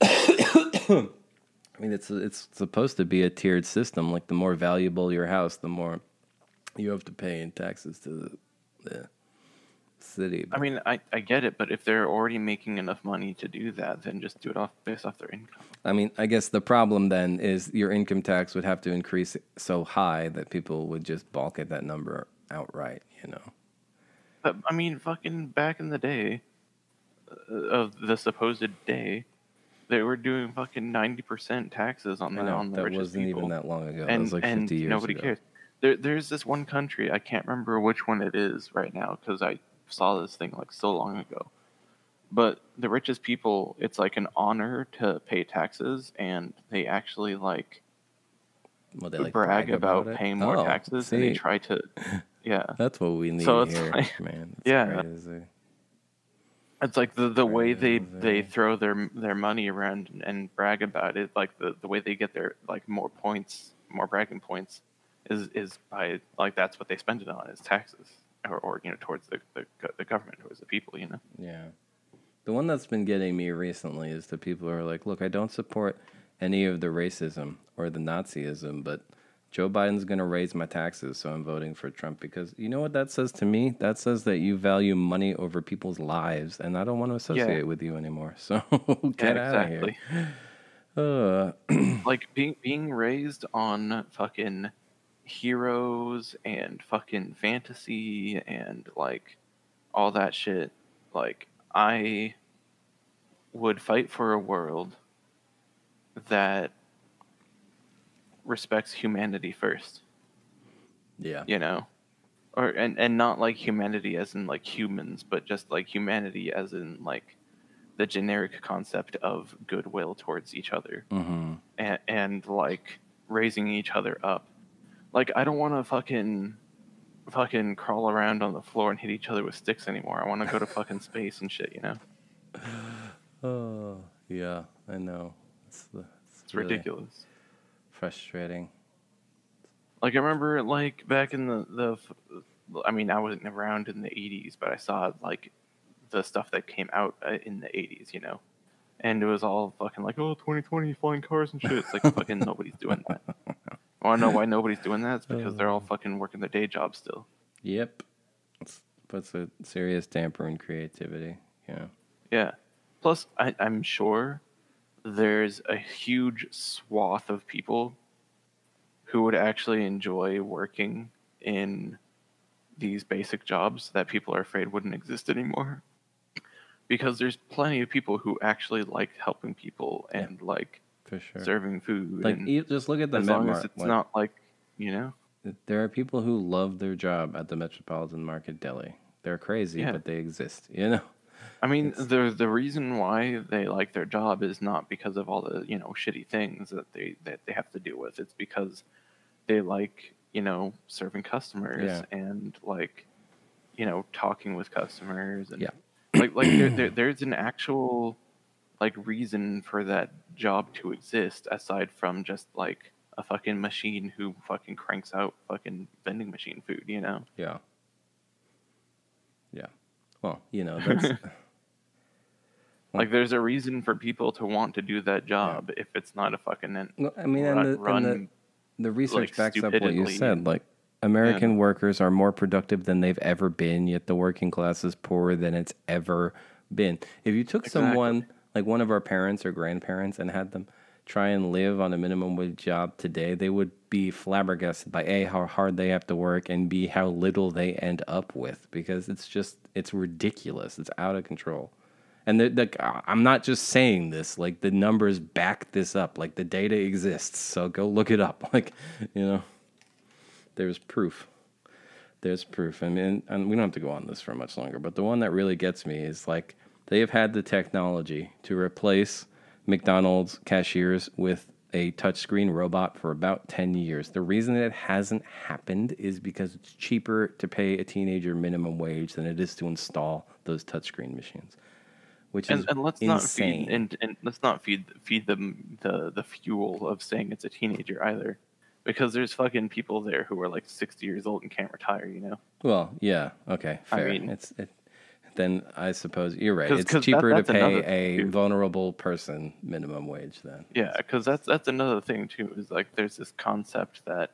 I mean, it's supposed to be a tiered system. Like, the more valuable your house, the more you have to pay in taxes to the city. But... I mean, I get it, but if they're already making enough money to do that, then just do it based off their income. I mean, I guess the problem then is your income tax would have to increase so high that people would just balk at that number outright, you know. But I mean, fucking back in the day of the supposed day, they were doing fucking 90% taxes on the richest people. That wasn't even that long ago. That was like 50 years ago. And nobody cares. There's this one country, I can't remember which one it is right now because I saw this thing like so long ago. But the richest people, it's like an honor to pay taxes, and they actually like, well, they like brag about paying more taxes, and they try to, yeah. That's what we need so it's here, like, man. That's crazy. It's like the way they throw their money around and brag about it, like the way they get their like more points, more bragging points, is by like that's what they spend it on is taxes or you know towards the government towards the people, you know. Yeah. The one that's been getting me recently is the people who are like, look, I don't support any of the racism or the Nazism, but Joe Biden's going to raise my taxes, so I'm voting for Trump. Because you know what that says to me? That says that you value money over people's lives, and I don't want to associate with you anymore. So get out of here. Like being raised on fucking heroes and fucking fantasy and like all that shit, like... I would fight for a world that respects humanity first. Yeah. You know? Or and not like humanity as in like humans, but just like humanity as in like the generic concept of goodwill towards each other. Mm-hmm. And like raising each other up. Like I don't want to fucking crawl around on the floor and hit each other with sticks anymore. I want to go to fucking space and shit, you know? Oh, yeah, I know. It's really ridiculous. Frustrating. Like, I remember, like, back in the... I mean, I wasn't around in the 80s, but I saw, like, the stuff that came out in the 80s, you know? And it was all fucking like, oh, 2020, flying cars and shit. It's like, fucking nobody's doing that. I want to know why nobody's doing that. It's because they're all fucking working their day jobs still. Yep. That's a serious damper on creativity. Yeah. Yeah. Plus, I'm sure there's a huge swath of people who would actually enjoy working in these basic jobs that people are afraid wouldn't exist anymore. Because there's plenty of people who actually like helping people and like... For sure. Serving food. Like, just look at the Met Mart. As long as it's not like, you know. There are people who love their job at the Metropolitan Market Deli. They're crazy, but they exist, you know. I mean, the reason why they like their job is not because of all the, you know, shitty things that they have to deal with. It's because they like, you know, serving customers and like, you know, talking with customers and like there's an actual like reason for that job to exist aside from just like a fucking machine who fucking cranks out fucking vending machine food, you know? Yeah. Yeah. Well, you know, that's like there's a reason for people to want to do that job if it's not a fucking the research like, backs up what you said. Like American workers are more productive than they've ever been, yet the working class is poorer than it's ever been. If you took someone like one of our parents or grandparents and had them try and live on a minimum wage job today, they would be flabbergasted by A, how hard they have to work, and B, how little they end up with, because it's ridiculous. It's out of control. And I'm not just saying this, like the numbers back this up, like the data exists. So go look it up. Like, you know, there's proof. I mean, and we don't have to go on this for much longer, but the one that really gets me is like, they have had the technology to replace McDonald's cashiers with a touchscreen robot for about 10 years. The reason that it hasn't happened is because it's cheaper to pay a teenager minimum wage than it is to install those touchscreen machines, which is insane. Let's not feed them the fuel of saying it's a teenager either, because there's fucking people there who are like 60 years old and can't retire, you know? Well, yeah, okay, fair. I mean, then I suppose you're right. It's cheaper to pay a vulnerable person minimum wage then. Yeah, because that's another thing too. Is like there's this concept that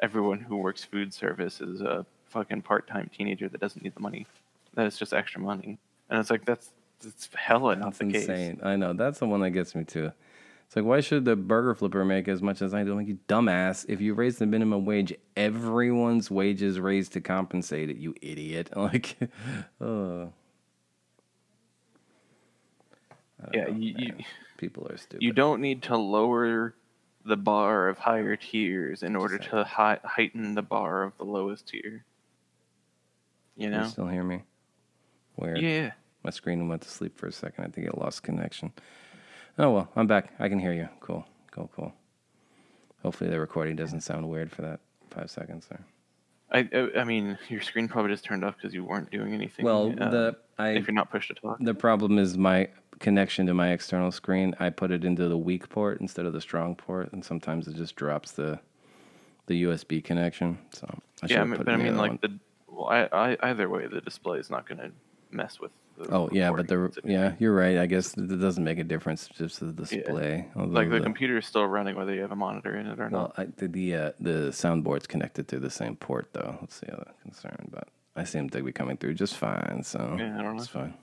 everyone who works food service is a fucking part-time teenager that doesn't need the money. That it's just extra money, and it's like that's hella not the case. That's insane. I know, that's the one that gets me too. It's like, why should the burger flipper make as much as I do? Like, you dumbass. If you raise the minimum wage, everyone's wage is raised to compensate it, you idiot. Like, people are stupid. You don't need to lower the bar of higher tiers in order to heighten the bar of the lowest tier. You know? You still hear me? Weird. Yeah. My screen went to sleep for a second. I think it lost connection. Oh, well, I'm back. I can hear you. Cool. Cool, cool. Hopefully the recording doesn't sound weird for that 5 seconds there. I mean, your screen probably just turned off because you weren't doing anything. Well, if you're not pushed to talk. The problem is my connection to my external screen. I put it into the weak port instead of the strong port, and sometimes it just drops the USB connection. So either way, the display is not going to mess with. You're right. I guess it doesn't make a difference, just the display. Yeah. Like the computer is still running whether you have a monitor in it or not. Well, the soundboard's connected through the same port though. That's the other concern, but I seem to be coming through just fine. So yeah, I don't know. It's fine.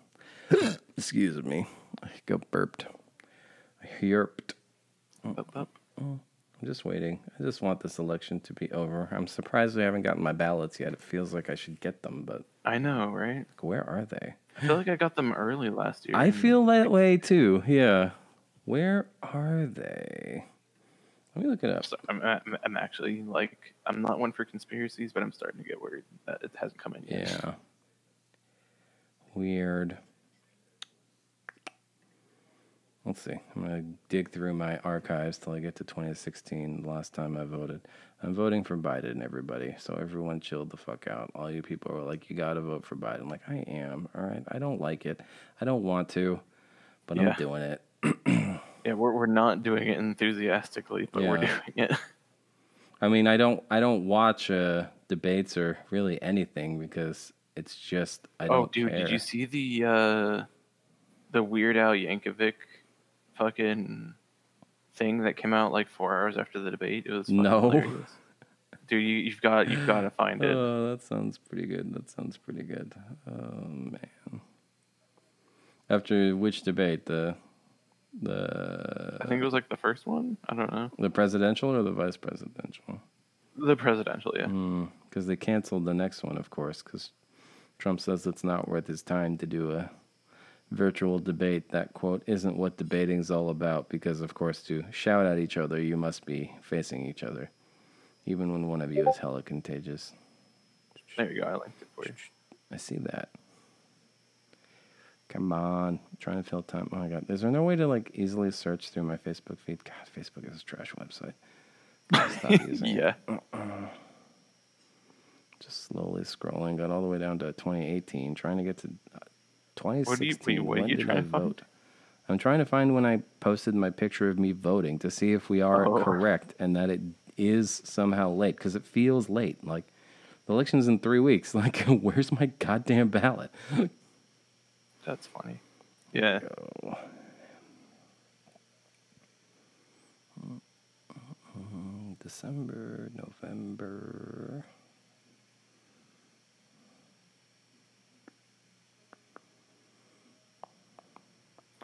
Excuse me. I burped. I'm just waiting. I just want this election to be over. I'm surprised we haven't gotten my ballots yet. It feels like I should get them, but I know, right? Like, where are they? I feel like I got them early last year. I feel that way too. Yeah. Where are they? Let me look it up. So I'm actually I'm not one for conspiracies, but I'm starting to get worried that it hasn't come in yet. Yeah. Weird. Let's see. I'm going to dig through my archives till I get to 2016, the last time I voted. I'm voting for Biden, everybody. So everyone chilled the fuck out. All you people were like, you got to vote for Biden. I'm like, I am. All right. I don't like it. I don't want to, but yeah. I'm doing it. Yeah, we're not doing it enthusiastically, but we're doing it. I mean, I don't watch debates or really anything because it's just I don't care. Did you see the Weird Al Yankovic fucking thing that came out 4 hours after the debate? It was hilarious. Dude, you've got to find it. Oh, that sounds pretty good. Oh man. After which debate? I think it was the first one. I don't know. The presidential or the vice presidential? The presidential, yeah. Because they canceled the next one, of course, because Trump says it's not worth his time to do a virtual debate that, quote, isn't what debating's all about because, of course, to shout at each other, you must be facing each other, even when one of you is hella contagious. There you go. I liked it for you. I see that. Come on. I'm trying to fill time. Oh, my God. Is there no way to, easily search through my Facebook feed? God, Facebook is a trash website. Stop using it. Just slowly scrolling. Got all the way down to 2018, trying to get to 2016. What did I vote? I'm trying to find when I posted my picture of me voting to see if we are correct and that it is somehow late, because it feels late. The election's in 3 weeks. Where's my goddamn ballot? That's funny. Yeah. Go. December, November.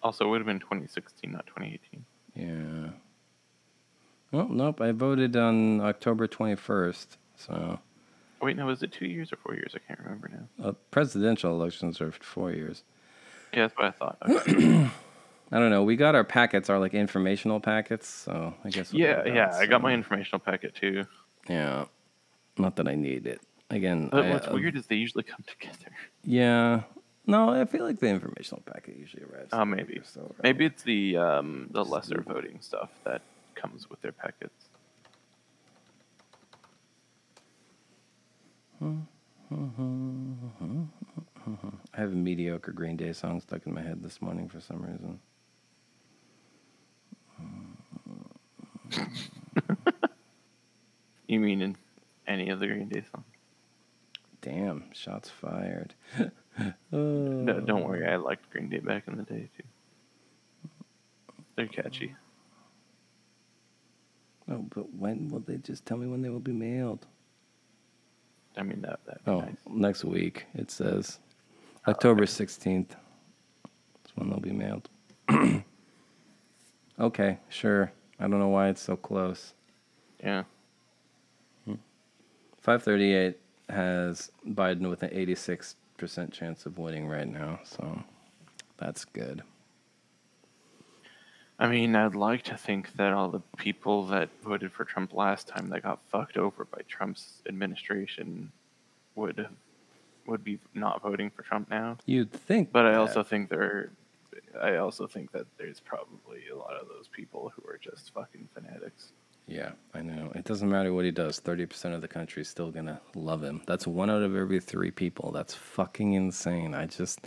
Also, it would have been 2016, not 2018. Yeah. Well, nope. I voted on October 21st, so... Wait, no, was it 2 years or 4 years? I can't remember now. Presidential elections are 4 years. Yeah, that's what I thought. Okay. I don't know. We got our packets, our informational packets, so I guess... I got my informational packet, too. Yeah. Not that I need it. Again, what's weird is they usually come together. Yeah. No, I feel the informational packet usually arrives. Oh, maybe. So, right? Maybe it's the lesser voting stuff that comes with their packets. I have a mediocre Green Day song stuck in my head this morning for some reason. You mean in any other Green Day song? Damn, shots fired. No, don't worry. I liked Green Day back in the day too. They're catchy. Oh, but when will they just tell me when they will be mailed? I mean that'd be nice. Next week it says October 16th. That's when they'll be mailed. Okay, sure. I don't know why it's so close. Yeah. 538 has Biden with an 86% chance of winning right now, so that's good. I mean, I'd like to think that all the people that voted for Trump last time that got fucked over by Trump's administration would would be not voting for Trump now. You'd think, but I also think that there's probably a lot of those people who are just fucking fanatics. Yeah, I know. It doesn't matter what he does. 30% of the country is still going to love him. That's 1 out of every 3 people. That's fucking insane. That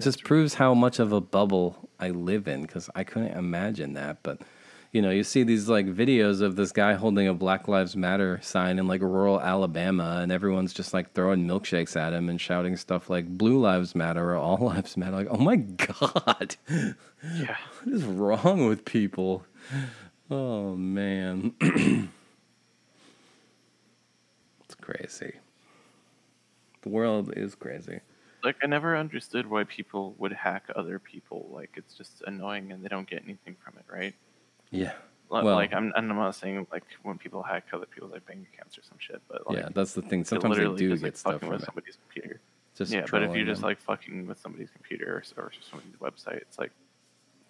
just proves how much of a bubble I live in, because I couldn't imagine that. But, you know, you see these, like, videos of this guy holding a Black Lives Matter sign in, like, rural Alabama, and everyone's just, like, throwing milkshakes at him and shouting stuff like Blue Lives Matter or All Lives Matter. Like, oh, my God. Yeah. What is wrong with people? Oh, man. It's crazy. The world is crazy. Like, I never understood why people would hack other people. Like, it's just annoying and they don't get anything from it, right? Yeah. Like, I'm not saying, like, when people hack other people's, like, bank accounts or some shit, but, like... Yeah, that's the thing. Sometimes they do just, get like, stuff from it. Somebody's computer. Just yeah, but if you're just, like, fucking with somebody's computer or somebody's website, it's like,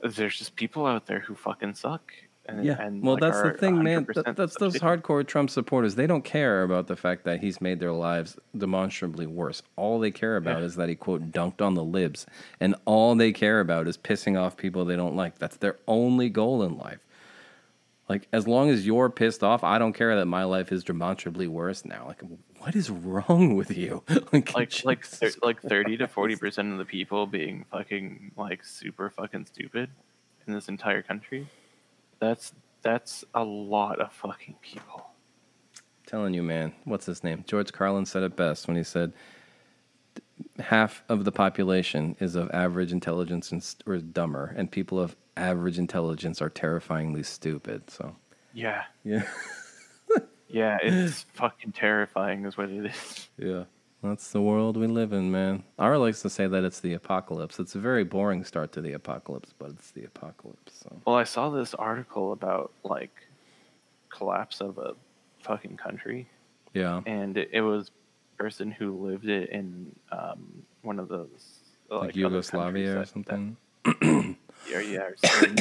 there's just people out there who fucking suck. And well, like that's the thing, man. That's those hardcore Trump supporters. They don't care about the fact that he's made their lives demonstrably worse. All they care about is that he, quote, dunked on the libs. And all they care about is pissing off people they don't like. That's their only goal in life. Like, as long as you're pissed off, I don't care that my life is demonstrably worse now. Like, what is wrong with you? like 30 to 40% of the people being fucking, like, super fucking stupid in this entire country. That's a lot of fucking people. I'm telling you, man. What's his name? George Carlin said it best when he said, half of the population is of average intelligence or dumber, and people of average intelligence are terrifyingly stupid. So. Yeah. Yeah. Yeah, it's fucking terrifying is what it is. Yeah. That's the world we live in, man. Ara likes to say that it's the apocalypse. It's a very boring start to the apocalypse, but it's the apocalypse. So. Well, I saw this article about, like, collapse of a fucking country. Yeah. And it was a person who lived it in one of those... Like Yugoslavia or something? Yeah. Or something.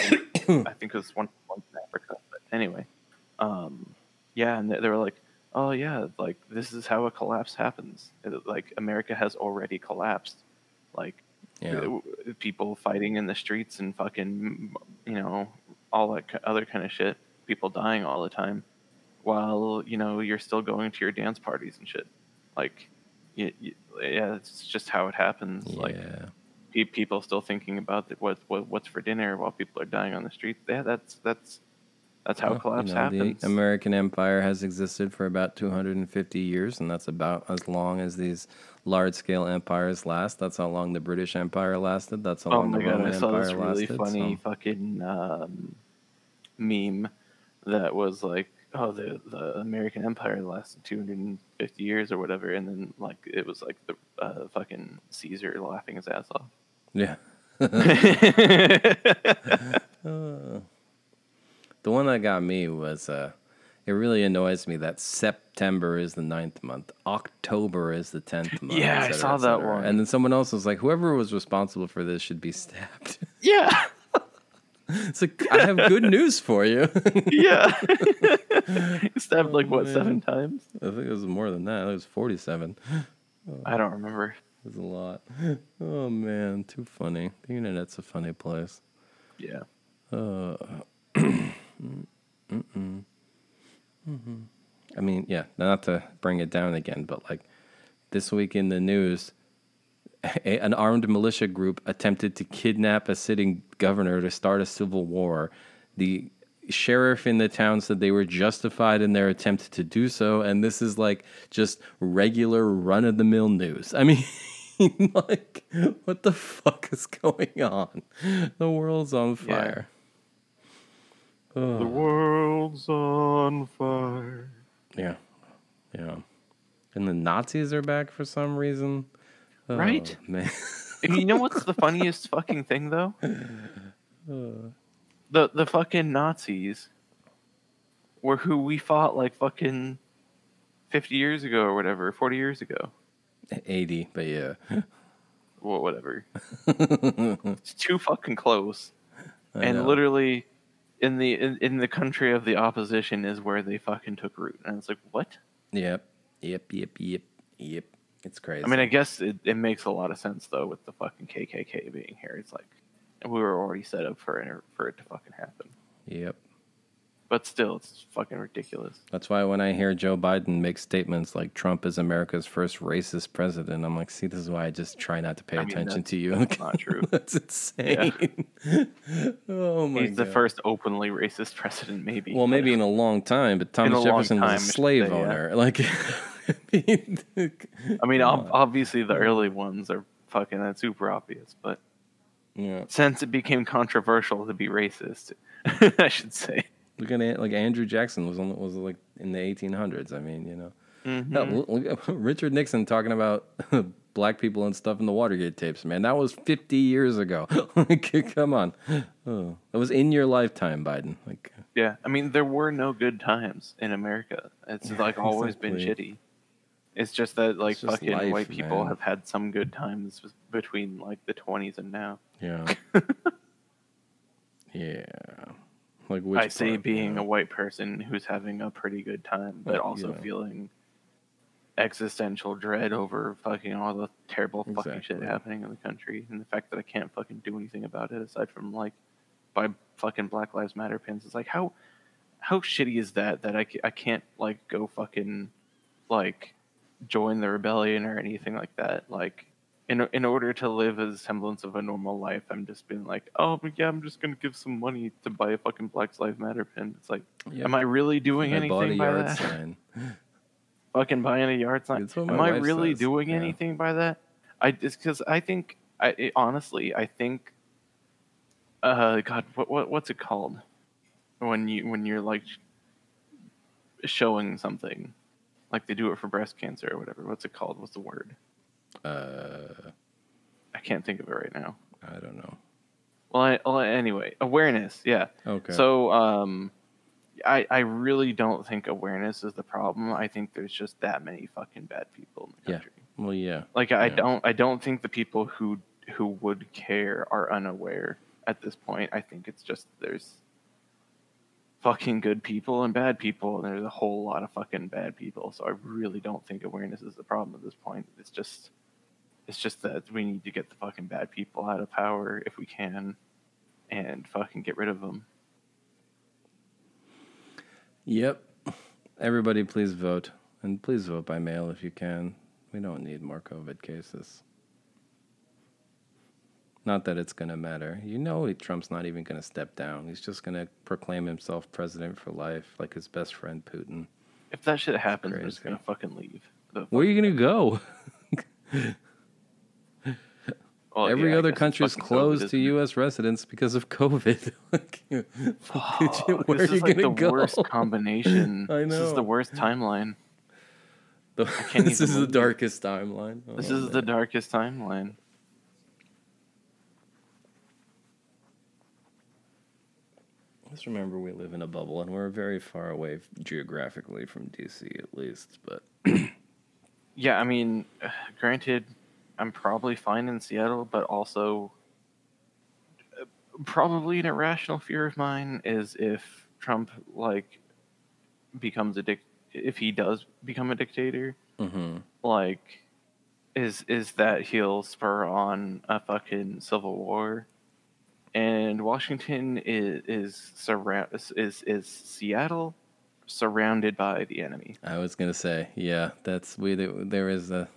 I think it was one in Africa. But anyway. Yeah, and they were like, oh, yeah, like, this is how a collapse happens. Like, America has already collapsed. Like, people fighting in the streets and fucking, you know, all that other kind of shit. People dying all the time while, you know, you're still going to your dance parties and shit. Like, yeah, it's just how it happens. Yeah. Like, people still thinking about what's for dinner while people are dying on the street. Yeah, that's how collapse happens. The American empire has existed for about 250 years, and that's about as long as these large-scale empires last. That's how long the British Empire lasted. That's how long the Roman Empire lasted. Oh, my God, I saw this really funny fucking meme that was like, oh, the American Empire lasted 250 years or whatever, and then like it was like the fucking Caesar laughing his ass off. Yeah. The one that got me was, it really annoys me that September is the 9th month. October is the 10th month. Yeah, I saw that one. And then someone else was like, whoever was responsible for this should be stabbed. Yeah. It's like, I have good news for you. Yeah. Stabbed, 7 times? I think it was more than that. It was 47. I don't remember. It was a lot. Oh, man, too funny. The internet's a funny place. Yeah. I mean, yeah, not to bring it down again, but like this week in the news, an armed militia group attempted to kidnap a sitting governor to start a civil war. The sheriff in the town said they were justified in their attempt to do so, and this is like just regular run-of-the-mill news. I mean... like, what the fuck is going on? The world's on fire. Yeah. The world's on fire. Yeah. Yeah. And the Nazis are back for some reason. Right? Oh, man. You know what's the funniest fucking thing, though? The fucking Nazis were who we fought, like, fucking 50 years ago or whatever, 40 years ago. 80, but yeah. Well, whatever. It's too fucking close. And literally, in the country of the opposition is where they fucking took root. And it's like, what? Yep. It's crazy. I mean, I guess it makes a lot of sense, though, with the fucking KKK being here. It's like, we were already set up for it to fucking happen. Yep. But still, it's fucking ridiculous. That's why when I hear Joe Biden make statements like Trump is America's first racist president, I'm like, see, this is why I just try not to pay attention to you. That's not true. That's insane. Yeah. Oh my God. He's the first openly racist president, maybe. Well, maybe in a long time, but Thomas Jefferson was a slave owner. Yeah. Like, I mean, obviously the early ones are fucking, that's super obvious, but yeah. Since it became controversial to be racist, I should say. Look at it, like Andrew Jackson was like in the 1800s. I mean, you know, look, Richard Nixon talking about black people and stuff in the Watergate tapes. Man, that was 50 years ago. Come on, that was in your lifetime, Biden. Like, yeah, I mean, there were no good times in America. It's like always been shitty. It's just that like just fucking life, white people have had some good times between like the 20s and now. Yeah. Yeah. Like I say being a white person who's having a pretty good time, but also feeling existential dread over fucking all the terrible fucking shit happening in the country, and the fact that I can't fucking do anything about it aside from like buy fucking Black Lives Matter pins. It's like how shitty is that I can't like go fucking like join the rebellion or anything like that. Like in order to live a semblance of a normal life, I'm just being like, oh, but yeah, I'm just going to give some money to buy a fucking Black Lives Matter pin. It's like, am I really doing anything by that? Sign. Fucking buying a yard sign. Am I really doing anything by that? It's because I think, God, what's it called? When you're like showing something, like they do it for breast cancer or whatever. What's it called? What's the word? I can't think of it right now. I don't know. Well, anyway, awareness. Yeah. Okay. So, I really don't think awareness is the problem. I think there's just that many fucking bad people in the country. Yeah. Well, yeah. Like I don't think the people who would care are unaware at this point. I think it's just there's fucking good people and bad people, and there's a whole lot of fucking bad people. So I really don't think awareness is the problem at this point. It's just that we need to get the fucking bad people out of power if we can, and fucking get rid of them. Yep. Everybody, please vote. And please vote by mail if you can. We don't need more COVID cases. Not that it's going to matter. You know Trump's not even going to step down. He's just going to proclaim himself president for life like his best friend Putin. If that shit happens, I'm just going to fucking leave. Where are you going to go? Well, every other country is closed to U.S. residents because of COVID. Where are you going to go? This is like the worst combination. I know. This is the worst timeline. This is the darkest timeline. This is the darkest timeline. Just remember we live in a bubble, and we're very far away geographically from D.C. at least. But yeah, I mean, granted, I'm probably fine in Seattle, but also probably an irrational fear of mine is if Trump like becomes if he does become a dictator, like is that he'll spur on a fucking civil war, and Washington is Seattle surrounded by the enemy. I was gonna say, yeah, that's there is a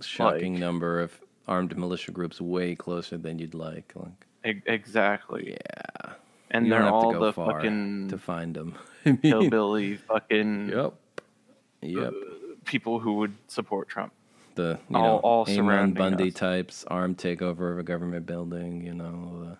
shocking number of armed militia groups way closer than you'd like. Exactly. Yeah. And they're all the fucking to find them. I mean, hillbilly fucking people who would support Trump. The all surrounding Bundy us. Types, armed takeover of a government building, you know.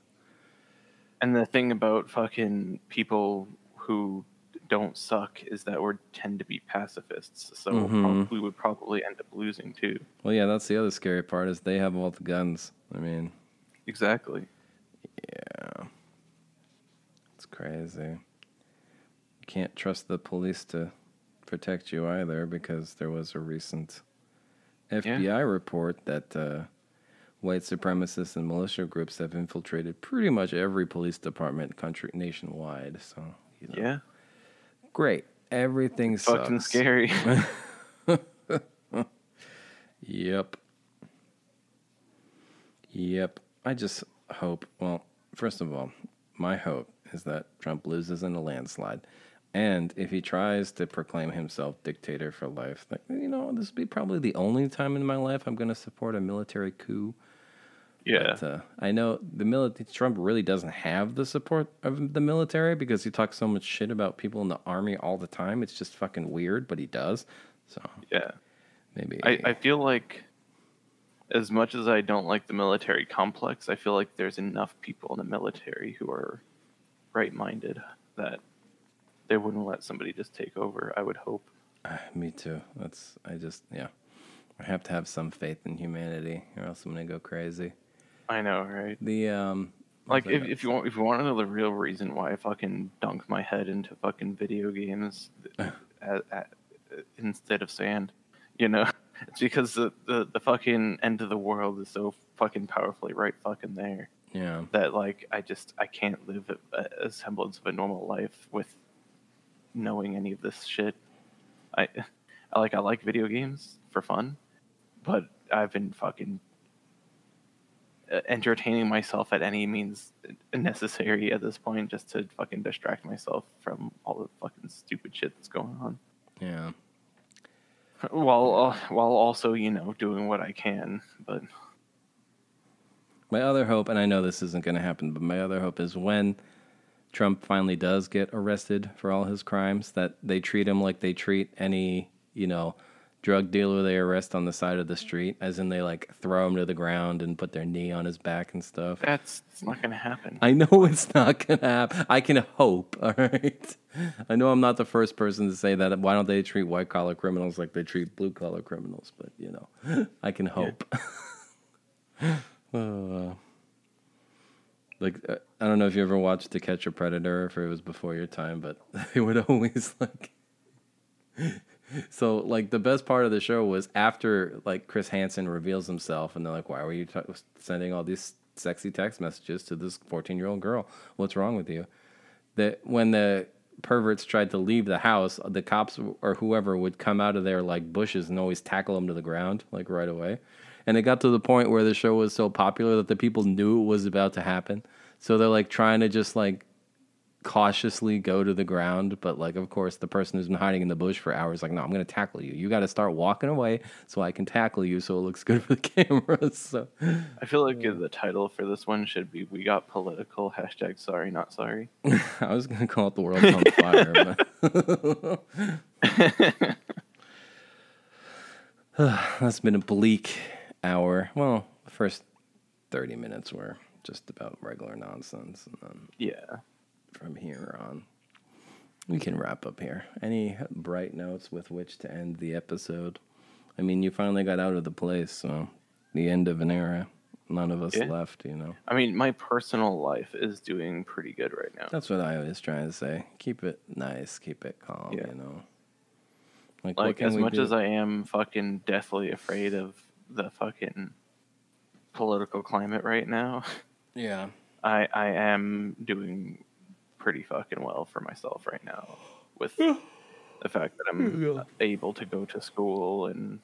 And the thing about fucking people who don't suck is that we tend to be pacifists, so we would probably end up losing too. Well, yeah, that's the other scary part is they have all the guns. I mean, exactly. Yeah, it's crazy. You can't trust the police to protect you either, because there was a recent FBI report that white supremacists and militia groups have infiltrated pretty much every police department nationwide. So you know. Yeah. Great. Everything sucks. Fucking scary. Yep. I just hope, well, first of all, my hope is that Trump loses in a landslide. And if he tries to proclaim himself dictator for life, like, you know, this would be probably the only time in my life I'm going to support a military coup. Yeah. But, I know the Trump really doesn't have the support of the military because he talks so much shit about people in the army all the time. It's just fucking weird, but he does. So yeah, maybe I feel like as much as I don't like the military complex, I feel like there's enough people in the military who are right-minded that they wouldn't let somebody just take over, I would hope. Me too. I have to have some faith in humanity, or else I'm gonna go crazy. I know, right? The if you want to know the real reason why I fucking dunk my head into fucking video games instead of sand, you know, it's because the fucking end of the world is so fucking powerfully right fucking there. Yeah. That like I can't live a semblance of a normal life with knowing any of this shit. I like video games for fun, but I've been fucking entertaining myself at any means necessary at this point just to fucking distract myself from all the fucking stupid shit that's going on. Yeah. While also, you know, doing what I can, but my other hope, and I know this isn't going to happen, but my other hope is when Trump finally does get arrested for all his crimes, that they treat him like they treat any, you know, drug dealer they arrest on the side of the street, as in they like throw him to the ground and put their knee on his back and stuff. That's not gonna happen. I know it's not gonna happen. I can hope, all right? I know I'm not the first person to say that. Why don't they treat white collar criminals like they treat blue collar criminals? But you know, I can hope. Yeah. I don't know if you ever watched To Catch a Predator, if it was before your time, but they would always like. So, like, the best part of the show was after, like, Chris Hansen reveals himself, and they're like, why were you sending all these sexy text messages to this 14-year-old girl? What's wrong with you? That when the perverts tried to leave the house, the cops or whoever would come out of their, like, bushes and always tackle them to the ground, like, right away. And it got to the point where the show was so popular that the people knew it was about to happen. So they're, like, trying to just, like, cautiously go to the ground, but like of course the person who's been hiding in the bush for hours like, no, I'm gonna tackle you got to start walking away so I can tackle you so it looks good for the camera. So I feel like the title for this one should be We Got Political #sorry not sorry. I was gonna call it The World's on Fire, but that's been a bleak hour. Well, the first 30 minutes were just about regular nonsense, and then yeah, from here on, we can wrap up here. Any bright notes with which to end the episode? I mean, you finally got out of the place, so the end of an era. None of us left, you know. I mean, my personal life is doing pretty good right now. That's what I was trying to say. Keep it nice, keep it calm, you know. Like as much as I am fucking deathly afraid of the fucking political climate right now, yeah, I am doing pretty fucking well for myself right now with the fact that I'm able to go to school and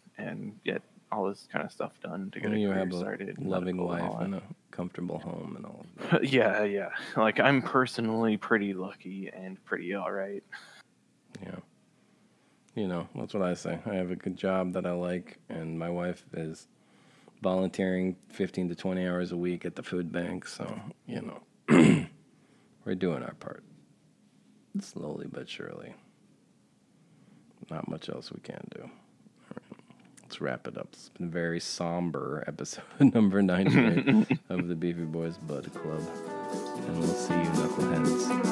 get all this kind of stuff done to get a career started. A loving life and a comfortable home and all of that. Yeah. Like, I'm personally pretty lucky and pretty all right. Yeah. You know, that's what I say. I have a good job that I like, and my wife is volunteering 15 to 20 hours a week at the food bank, so, you know. We're doing our part. Slowly but surely. Not much else we can do. All right. Let's wrap it up. It's been a very somber episode number 98 of the Beefy Boys Bud Club. And we'll see you knuckleheads.